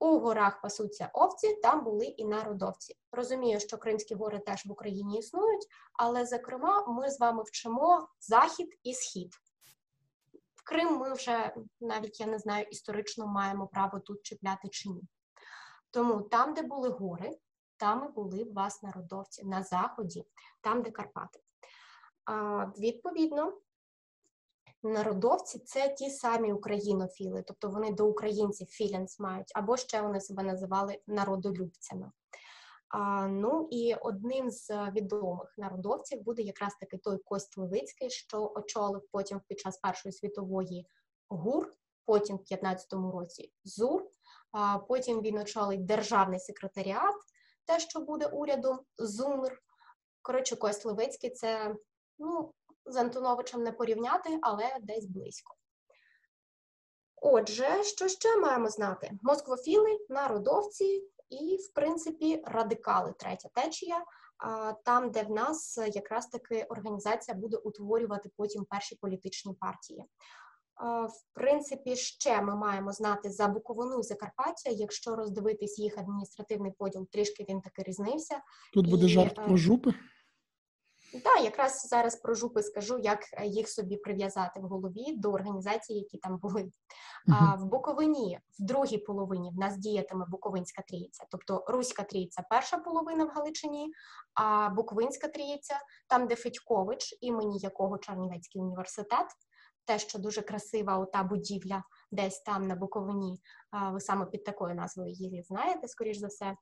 У горах пасуться овці, там були і народовці. Розумію, що Кримські гори теж в Україні існують, але, зокрема, ми з вами вчимо Захід і Схід. В Крим ми вже, навіть я не знаю, історично маємо право тут чіпляти чи ні. Тому там, де були гори, там і були у вас народовці, на Заході, там, де Карпати. А, відповідно, народовці – це ті самі українофіли, тобто вони до українців філінс мають, або ще вони себе називали народолюбцями. А, ну і одним з відомих народовців буде якраз таки той Кость Левицький, що очолив потім під час Першої світової ГУР, потім в п'ятнадцятому році ЗУР, а, потім він очолить державний секретаріат, те, що буде урядом, ЗУНР. Коротше, Кость Левицький – це, ну, з Антоновичем не порівняти, але десь близько. Отже, що ще маємо знати? Москвофіли, народовці і, в принципі, радикали, третя течія, там, де в нас якраз таки організація буде утворювати потім перші політичні партії. В принципі, ще ми маємо знати за Буковину і Закарпаття, якщо роздивитись їх адміністративний поділ, трішки він таки різнився. Тут буде і... жарт про жупи. Так, якраз зараз про жупи скажу, як їх собі прив'язати в голові до організацій, які там були. Угу. А в Буковині, в другій половині, в нас діятиме Буковинська трійця, тобто Руська Трійця перша половина в Галичині, а Буковинська трійця, там де Федькович, імені якого Чернівецький університет, те, що дуже красива ота будівля десь там на Буковині, ви саме під такою назвою її знаєте, скоріш за все.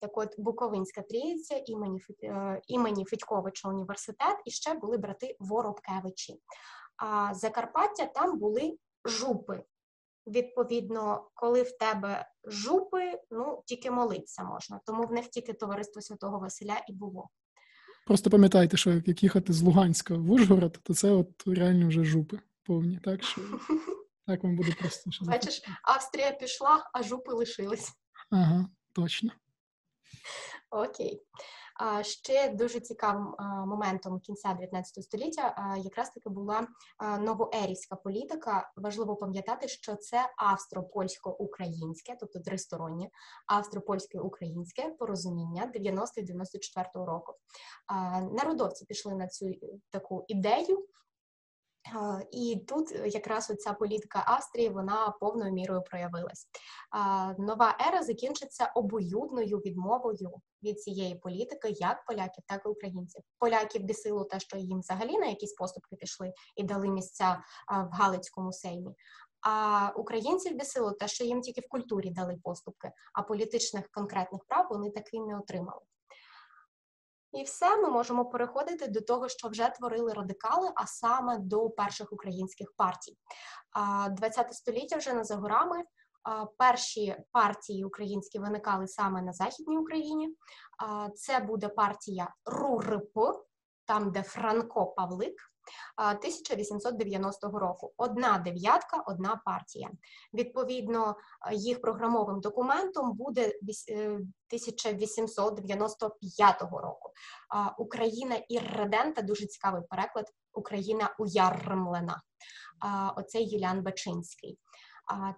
Так от, Буковинська трійця, імені, імені Федьковича університет, і ще були брати Воробкевичі. А Закарпаття, там були жупи. Відповідно, коли в тебе жупи, ну, тільки молитися можна, тому в них тільки товариство Святого Василя і було. Просто пам'ятайте, що як їхати з Луганська в Ужгород, то це от реально вже жупи повні, так що так вам буде простіше. Бачиш, Австрія пішла, а жупи лишились. Ага, точно. Окей. Ще дуже цікавим моментом кінця дев'ятнадцятого століття якраз таки була новоерівська політика. Важливо пам'ятати, що це австро-польсько-українське, тобто тристороннє австро-польсько-українське порозуміння дев'яностого - дев'яносто четвертого року. Народовці пішли на цю таку ідею, І тут якраз оця політика Австрії, вона повною мірою проявилась. Нова ера закінчиться обоюдною відмовою від цієї політики як поляків, так і українців. Поляків бісило те, що їм взагалі на якісь поступки пішли і дали місця в Галицькому сеймі. А українців бісило те, що їм тільки в культурі дали поступки, а політичних конкретних прав вони таки не отримали. І все, ми можемо переходити до того, що вже творили радикали, а саме до перших українських партій. ХХ століття вже не за горами. Перші партії українські виникали саме на Західній Україні. Це буде партія РУРП, там, де Франко Павлик, тисяча вісімсот дев'яностого року. Одна дев'ятка, одна партія. Відповідно, їх програмовим документом буде тисяча вісімсот дев'яносто п'ятого року. Україна ірредента, дуже цікавий переклад, Україна уярмлена. Оце Юліан Бачинський.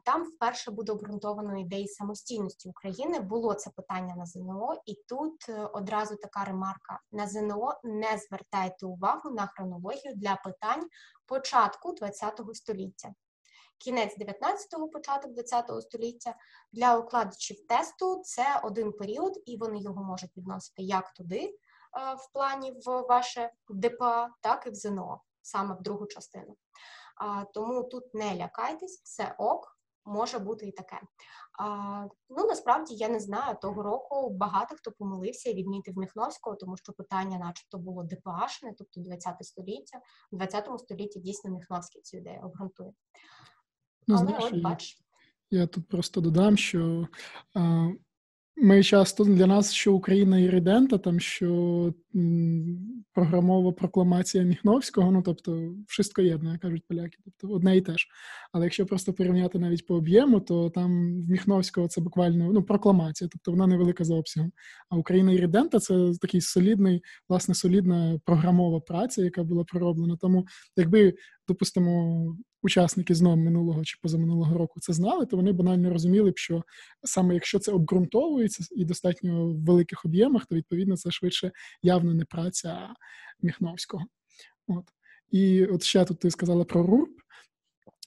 Там вперше буде обґрунтовано ідеї самостійності України. Було це питання на ЗНО, і тут одразу така ремарка. На ЗНО не звертайте увагу на хронологію для питань початку ХХ століття. Кінець дев'ятнадцятого, початок ХХ століття. Для укладачів тесту це один період, і вони його можуть відносити як туди, в плані в ваше ДПА, так і в ЗНО, саме в другу частину. А, тому тут не лякайтесь, все ок, може бути і таке. А, ну, насправді, я не знаю, того року багато хто помилився і відмітив Міхновського, тому що питання начебто було ДПАшне, тобто ХХ століття. В ХХ столітті дійсно Міхновський цю ідею обґрунтує. Ну, але знаєш, от бач. Я, я тут просто додам, що а, ми часто для нас, що Україна ірредента, там, що м, програмова прокламація Міхновського, ну, тобто, все єдно, кажуть поляки, тобто, одне і те ж. Але якщо просто порівняти навіть по об'єму, то там в Міхновського це буквально, ну, прокламація, тобто, вона невелика за обсягом. А Україна ірредента – це такий солідний, власне, солідна програмова праця, яка була пророблена. Тому, якби, допустимо, учасники знов минулого чи позаминулого року це знали, то вони банально розуміли б, що саме якщо це обґрунтовується і достатньо в великих об'ємах, то, відповідно, це швидше явно не праця Міхновського. От. І от ще тут ти сказала про РУРП.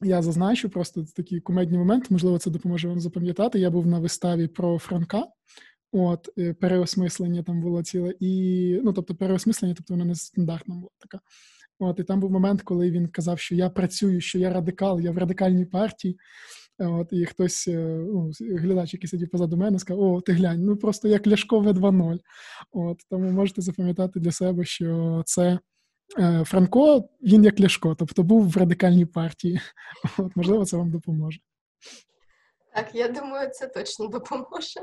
Я зазначу просто такий кумедний момент, можливо, це допоможе вам запам'ятати. Я був на виставі про Франка. От, переосмислення там було ціле. І, ну, тобто, переосмислення, тобто, вона не стандартна була така. От, і там був момент, коли він казав, що я працюю, що я радикал, я в радикальній партії. От, і хтось, ну, глядач, який сидів позаду мене, сказав: о, ти глянь, ну просто як Ляшкове два нуль. От, тому можете запам'ятати для себе, що це Франко, він як Ляшко, тобто був в радикальній партії. От, можливо, це вам допоможе. Так, я думаю, це точно допоможе.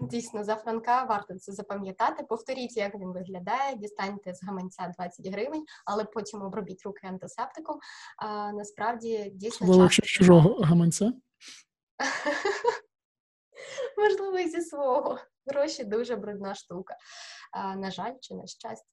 Дійсно, за Франка варто це запам'ятати. Повторіть, як він виглядає, дістаньте з гаманця двадцять гривень, але потім обробіть руки антисептиком. А, насправді, дійсно... Було часто... ще чужого гаманця? Можливо, і зі свого. Гроші дуже брудна штука. А, на жаль, чи на щастя.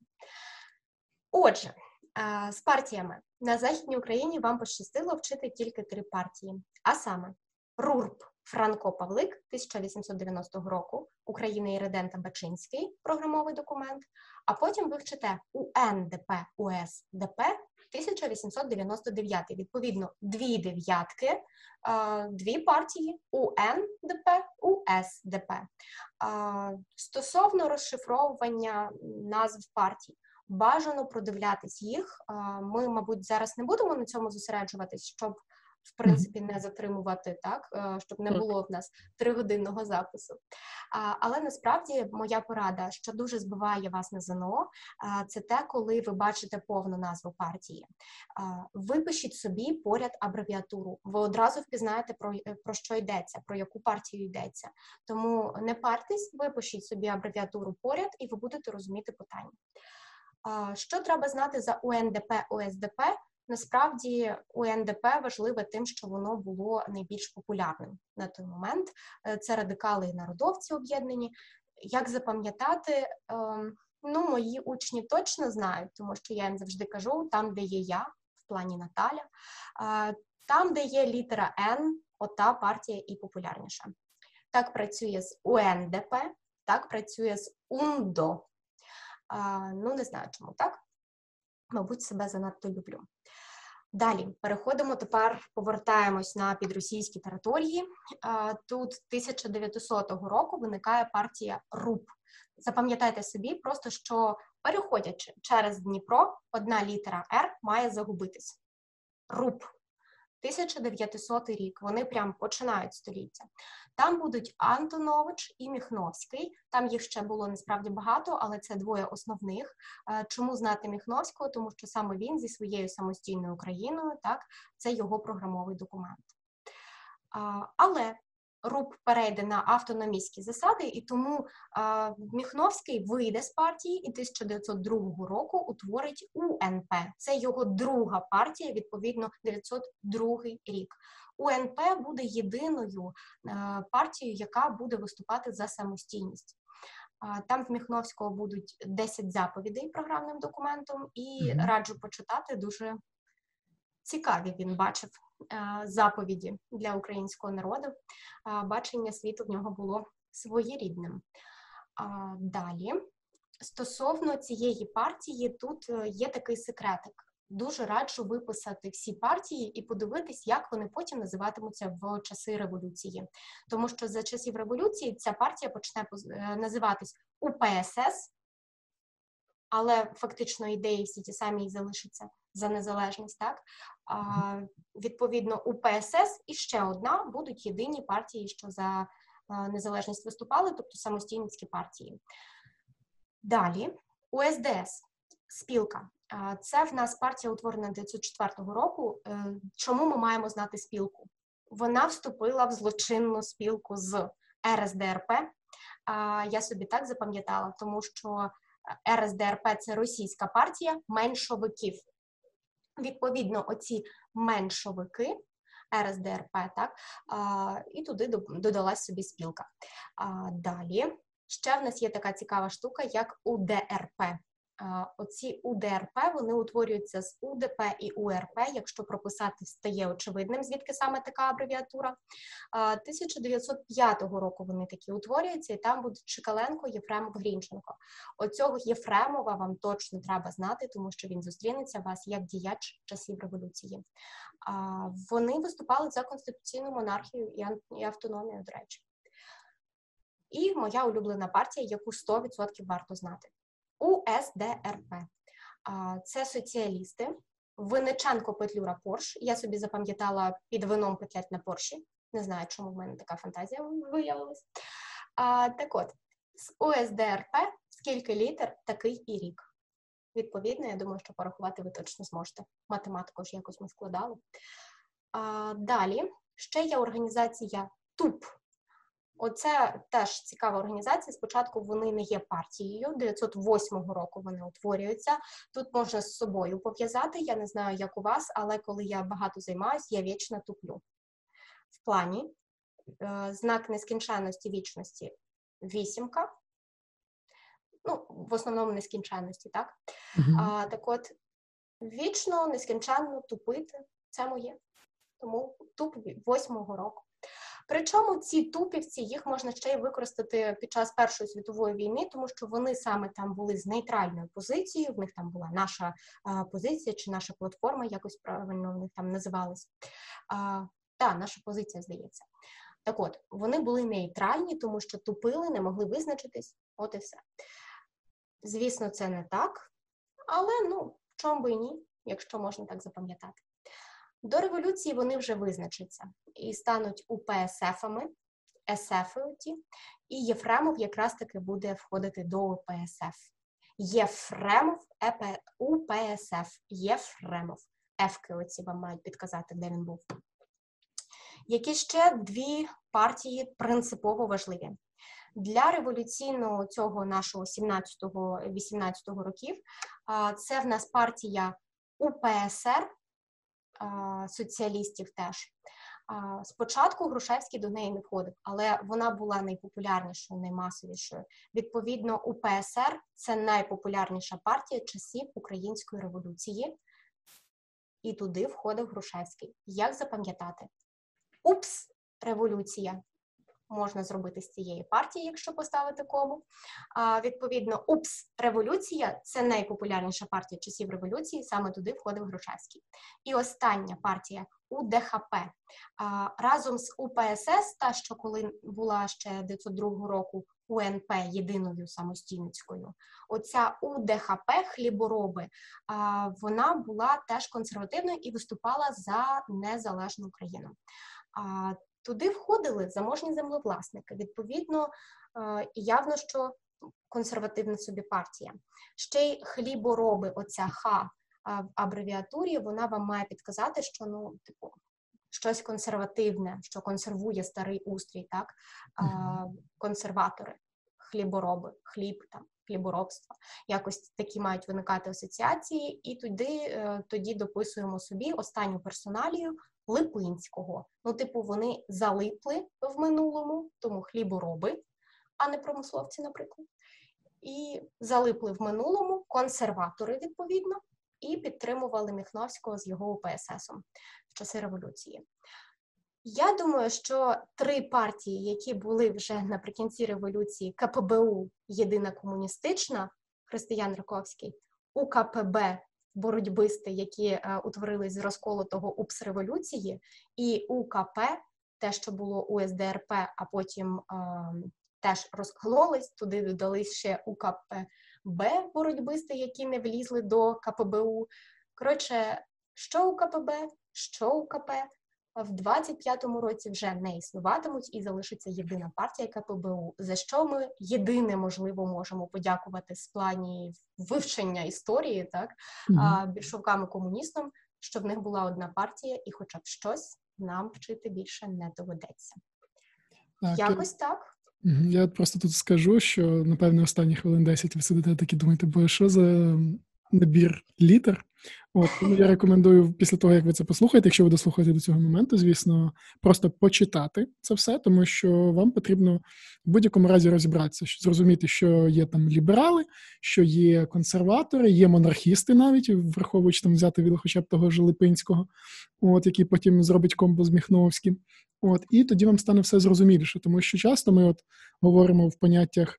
Отже, а, з партіями. На Західній Україні вам пощастило вчити тільки три партії. А саме РУРП. Франко Павлик, тисяча вісімсот дев'яностого року, Україна ірредента Бачинський, програмовий документ, а потім ви вчите УНДП, УСДРП, тисяча вісімсот дев'яносто дев'ятий. Відповідно, дві дев'ятки, дві партії УНДП, УСДРП. Стосовно розшифровування назв партій, бажано продивлятись їх. Ми, мабуть, зараз не будемо на цьому зосереджуватись, щоб в принципі, не затримувати, так, щоб не було в нас тригодинного запису. Але насправді моя порада, що дуже збиває вас на ЗНО, це те, коли ви бачите повну назву партії. Випишіть собі поряд абревіатуру. Ви одразу впізнаєте, про, про що йдеться, про яку партію йдеться. Тому не партесь, випишіть собі абревіатуру поряд, і ви будете розуміти питання. Що треба знати за УНДП, УСДП? Насправді, УНДП важливе тим, що воно було найбільш популярним на той момент. Це радикали і народовці об'єднані. Як запам'ятати? Ну, мої учні точно знають, тому що я їм завжди кажу, там, де є я, в плані Наталя, там, де є літера Н, ота партія і популярніша. Так працює з УНДП, так працює з УНДО. Ну, не знаю, чому так. мабуть, себе занадто люблю. Далі, переходимо, тепер повертаємось на підросійські території. Тут тисяча дев'ятисотого року виникає партія РУП. Запам'ятайте собі, просто що переходячи через Дніпро, одна літера «Р» має загубитись. РУП. тисяча дев'ятисотий рік, вони прям починають століття. Там будуть Антонович і Міхновський, там їх ще було насправді багато, але це двоє основних. Чому знати Міхновського? Тому що саме він зі своєю самостійною Україною, так, це його програмовий документ. Але РУП перейде на автономістські засади, і тому Міхновський вийде з партії і тисяча дев'ятсот другого року утворить УНП. Це його друга партія, відповідно, дев'ятсот другий рік. УНП буде єдиною партією, яка буде виступати за самостійність. Там в Міхновського будуть десять заповідей програмним документом, і раджу почитати, дуже цікаві він бачив заповіді для українського народу. Бачення світу в нього було своєрідним. Далі, стосовно цієї партії, тут є такий секретик. Дуже раджу виписати всі партії і подивитись, як вони потім називатимуться в часи революції. Тому що за часів революції ця партія почне називатись УПСС, але фактично ідеї всі ті самі і залишаться за незалежність, так? А, відповідно, УПСС і ще одна будуть єдині партії, що за незалежність виступали, тобто самостійницькі партії. Далі, УСДС, спілка. Це в нас партія утворена тисяча дев'ятсот четвертого року. Чому ми маємо знати спілку? Вона вступила в злочинну спілку з РСДРП. Я собі так запам'ятала, тому що РСДРП – це російська партія меншовиків. Відповідно, оці меншовики, РСДРП, так, а, і туди додалась собі спілка. А, далі, ще в нас є така цікава штука, як УДРП. А, оці УДРП, вони утворюються з УДП і УРП, якщо прописати, стає очевидним, звідки саме така абревіатура. А, тисяча дев'ятсот п'ятого року вони такі утворюються, і там будуть Шикаленко, Єфремов, Грінченко. Оцього Єфремова вам точно треба знати, тому що він зустрінеться у вас як діяч часів революції. А, вони виступали за конституційну монархію і автономію, до речі. І моя улюблена партія, яку сто відсотків варто знати. УСДРП. Це соціалісти. Винниченко, Петлюра, Порш. Я собі запам'ятала під вином петлять на Порші. Не знаю, чому в мене така фантазія виявилась. Так от, з УСДРП скільки літер, такий і рік. Відповідно, я думаю, що порахувати ви точно зможете. Математику ж якось ми складали. Далі, ще є організація ТУП. Оце теж цікава організація. Спочатку вони не є партією, тисяча дев'ятсот восьмого року вони утворюються. Тут можна з собою пов'язати, я не знаю, як у вас, але коли я багато займаюсь, я вічно туплю. В плані знак нескінченності вічності – вісімка. Ну, в основному нескінченності, так? Угу. А, так от, вічно, нескінченно тупити – це моє. Тому туп восьмого року. Причому ці тупівці, їх можна ще й використати під час Першої світової війни, тому що вони саме там були з нейтральною позицією, в них там була наша а, позиція чи наша платформа, якось правильно вони там називалися. А, та, наша позиція, здається. Так от, вони були нейтральні, тому що тупили, не могли визначитись, от і все. Звісно, це не так, але, ну, в чому би і ні, якщо можна так запам'ятати. До революції вони вже визначаться і стануть УПСФами, СФ-оті, і Єфремов якраз таки буде входити до УПСФ. Єфремов, УПСФ, Єфремов. Ф-ки оці вам мають підказати, де він був. Які ще дві партії принципово важливі? Для революційного цього нашого сімнадцятого-вісімнадцятого років це в нас партія УПСР, соціалістів теж. Спочатку Грушевський до неї не входив, але вона була найпопулярнішою, наймасовішою. Відповідно, УПСР – це найпопулярніша партія часів Української революції. І туди входив Грушевський. Як запам'ятати? Упс! Революція. можна зробити з цієї партії, якщо поставити кому. А, відповідно, УПС «Революція» – це найпопулярніша партія часів революції, саме туди входив Грушевський. І остання партія У Д Х П. А, разом з У П С С, та, що коли була ще тисяча дев'ятсот другого року У Н П єдиною самостійницькою, оця У Д Х П, хлібороби, а, вона була теж консервативною і виступала за незалежну Україну. А, туди входили заможні землевласники, відповідно, і явно, що консервативна собі партія. Ще й хлібороби, оця Х в абревіатурі, вона вам має підказати, що, ну, типу, щось консервативне, що консервує старий устрій, так, mm-hmm. консерватори, хлібороби, хліб, там, хліборобство. Якось такі мають виникати асоціації, і туди, тоді дописуємо собі останню персоналію Липинського. Ну, типу, вони залипли в минулому, тому хлібороби, а не промисловці, наприклад. І залипли в минулому, консерватори, відповідно, і підтримували Міхновського з його У П С С-ом в часи революції. Я думаю, що три партії, які були вже наприкінці революції, К П Б У «Єдина комуністична», Християн Раковський, У К П Б боротьбисти, які е, утворились з розколотого УПС революції, і У К П, те, що було У С Д Р П, а потім е, теж розкололись, туди додались ще У К П Б боротьбисти, які не влізли до К П Б У. Коротше, що У К П Б, що У К П, в двадцять п'ятому році вже не існуватимуть і залишиться єдина партія К П Б У, за що ми єдине, можливо, можемо подякувати з плані вивчення історії, так, mm-hmm. більшовикам-комуністам, що в них була одна партія і хоча б щось нам вчити більше не доведеться. Так, якось я... так. Я просто тут скажу, що, напевно, останні хвилин десять ви сидите такі думаєте, бо що за набір літер? От, ну, я рекомендую після того, як ви це послухаєте, якщо ви дослухаєте до цього моменту, звісно, просто почитати це все, тому що вам потрібно в будь-якому разі розібратися, зрозуміти, що є там ліберали, що є консерватори, є монархісти навіть, враховуючи там взяти від хоча б того ж Липинського, от, який потім зробить комбо з Міхновським. От, і тоді вам стане все зрозуміліше, тому що часто ми от говоримо в поняттях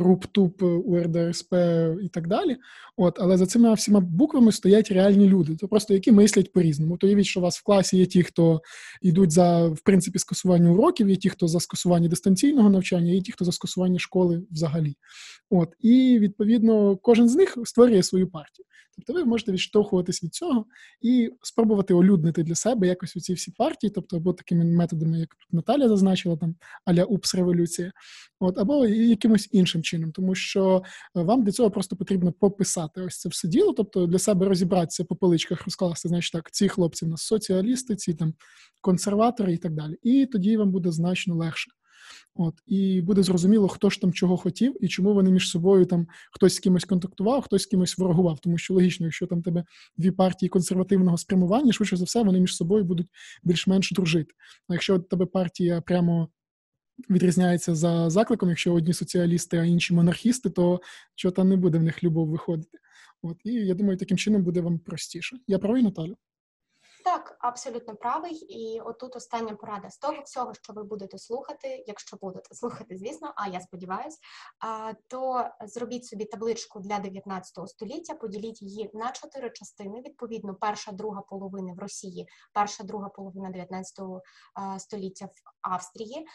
РУП, ТУП, У Р Д Р С П і так далі. От, але за цими всіма буквами стоять реальні люди, то просто які мислять по-різному. То уявіть, що у вас в класі є ті, хто йдуть за, в принципі, скасування уроків, є ті, хто за скасування дистанційного навчання, є ті, хто за скасування школи взагалі. От, і, відповідно, кожен з них створює свою партію. Тобто ви можете відштовхуватись від цього і спробувати олюднити для себе якось у ці всі партії, тобто або такими методами, як тут Наталя зазначила, там, а-ля УПС-революція, от, або якимось іншим чином, тому що вам для цього просто потрібно пописати ось це все діло, тобто для себе розібратися по поличках, розкласти, значить так, ці хлопці в нас соціалісти, ці там консерватори і так далі. І тоді вам буде значно легше. От, і буде зрозуміло, хто ж там чого хотів і чому вони між собою там хтось з кимось контактував, хтось з кимось ворогував. Тому що логічно, якщо там тебе дві партії консервативного спрямування, швидше за все, вони між собою будуть більш-менш дружити. А якщо от тебе партія прямо відрізняється за закликом, якщо одні соціалісти, а інші монархісти, то чого там не буде в них любов виходити. От, і я думаю, таким чином буде вам простіше. Я правий, Наталю? Так, абсолютно правий. І отут остання порада з того всього, що ви будете слухати, якщо будете слухати, звісно, а я сподіваюся, то зробіть собі табличку для дев'ятнадцятого століття, поділіть її на чотири частини, відповідно, перша, друга половина в Росії, перша, друга половина дев'ятнадцятого століття в Австрії,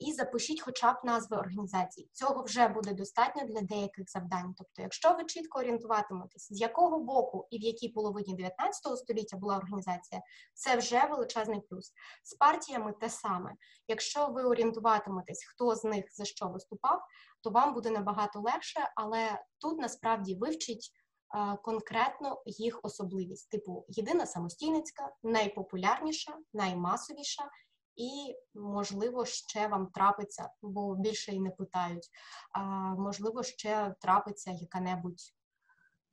і запишіть хоча б назви організацій. Цього вже буде достатньо для деяких завдань. Тобто, якщо ви чітко орієнтуватиметесь, з якого боку і в якій половині дев'ятнадцятого століття була організація, це вже величезний плюс. З партіями те саме. Якщо ви орієнтуватиметесь, хто з них за що виступав, то вам буде набагато легше, але тут насправді вивчіть конкретно їх особливість. Типу, єдина самостійницька, найпопулярніша, наймасовіша, і, можливо, ще вам трапиться, бо більше і не питають, а, можливо, ще трапиться яка-небудь,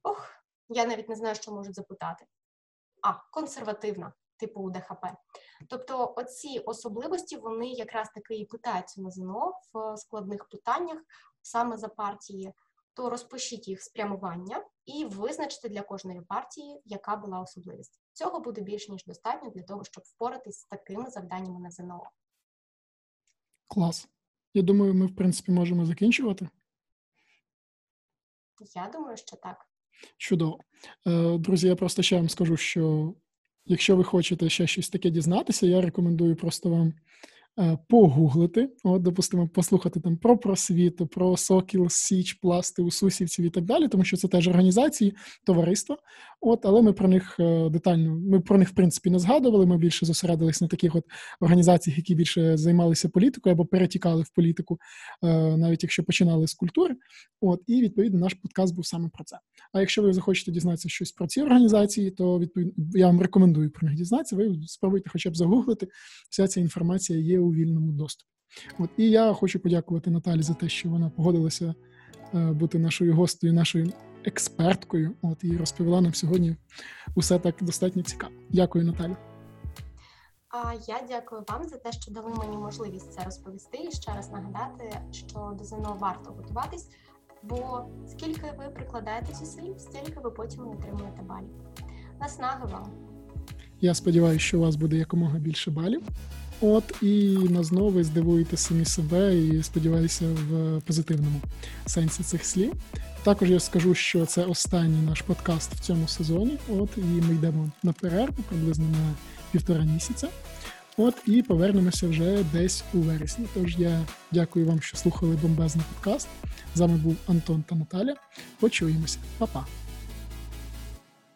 ох, я навіть не знаю, що можуть запитати, а, консервативна, типу У Д Х П. Тобто оці особливості, вони якраз таки і питаються на ЗНО в складних питаннях, саме за партії, то розпишіть їх спрямування і визначте для кожної партії, яка була особливість. Цього буде більш ніж достатньо для того, щоб впоратись з такими завданнями на ЗНО. Клас. Я думаю, ми, в принципі, можемо закінчувати. Я думаю, що так. Чудово. Друзі, я просто ще вам скажу, що якщо ви хочете ще щось таке дізнатися, я рекомендую просто вам погуглити, от, допустимо, послухати там про просвіту, про Сокіл, Січ, Пласти, Усусівців і так далі, тому що це теж організації, товариства. От, але ми про них детально, ми про них, в принципі, не згадували, ми більше зосередились на таких от організаціях, які більше займалися політикою або перетікали в політику, навіть якщо починали з культури. От, і, відповідно, наш подкаст був саме про це. А якщо ви захочете дізнатися щось про ці організації, то, відповідно, я вам рекомендую про них дізнатися, ви спробуйте хоча б загуглити, вся ця інформація є у вільному доступі. От, і я хочу подякувати Наталі за те, що вона погодилася е, бути нашою гостею, нашою експерткою, от, і розповіла нам сьогодні усе так достатньо цікаво. Дякую, Наталі. А я дякую вам за те, що дали мені можливість це розповісти і ще раз нагадати, що до ЗНО варто готуватись, бо скільки ви прикладаєте зусиль, стільки ви потім отримуєте балів. Наснаги вам! Я сподіваюся, що у вас буде якомога більше балів. От, і назнову ви здивуєте самі себе і сподіваюся в позитивному сенсі цих слів. Також я скажу, що це останній наш подкаст в цьому сезоні. От, і ми йдемо на перерву приблизно на півтора місяця. От, і повернемося вже десь у вересні. Тож я дякую вам, що слухали бомбезний подкаст. З вами був Антон та Наталя. Почуємося. Па-па!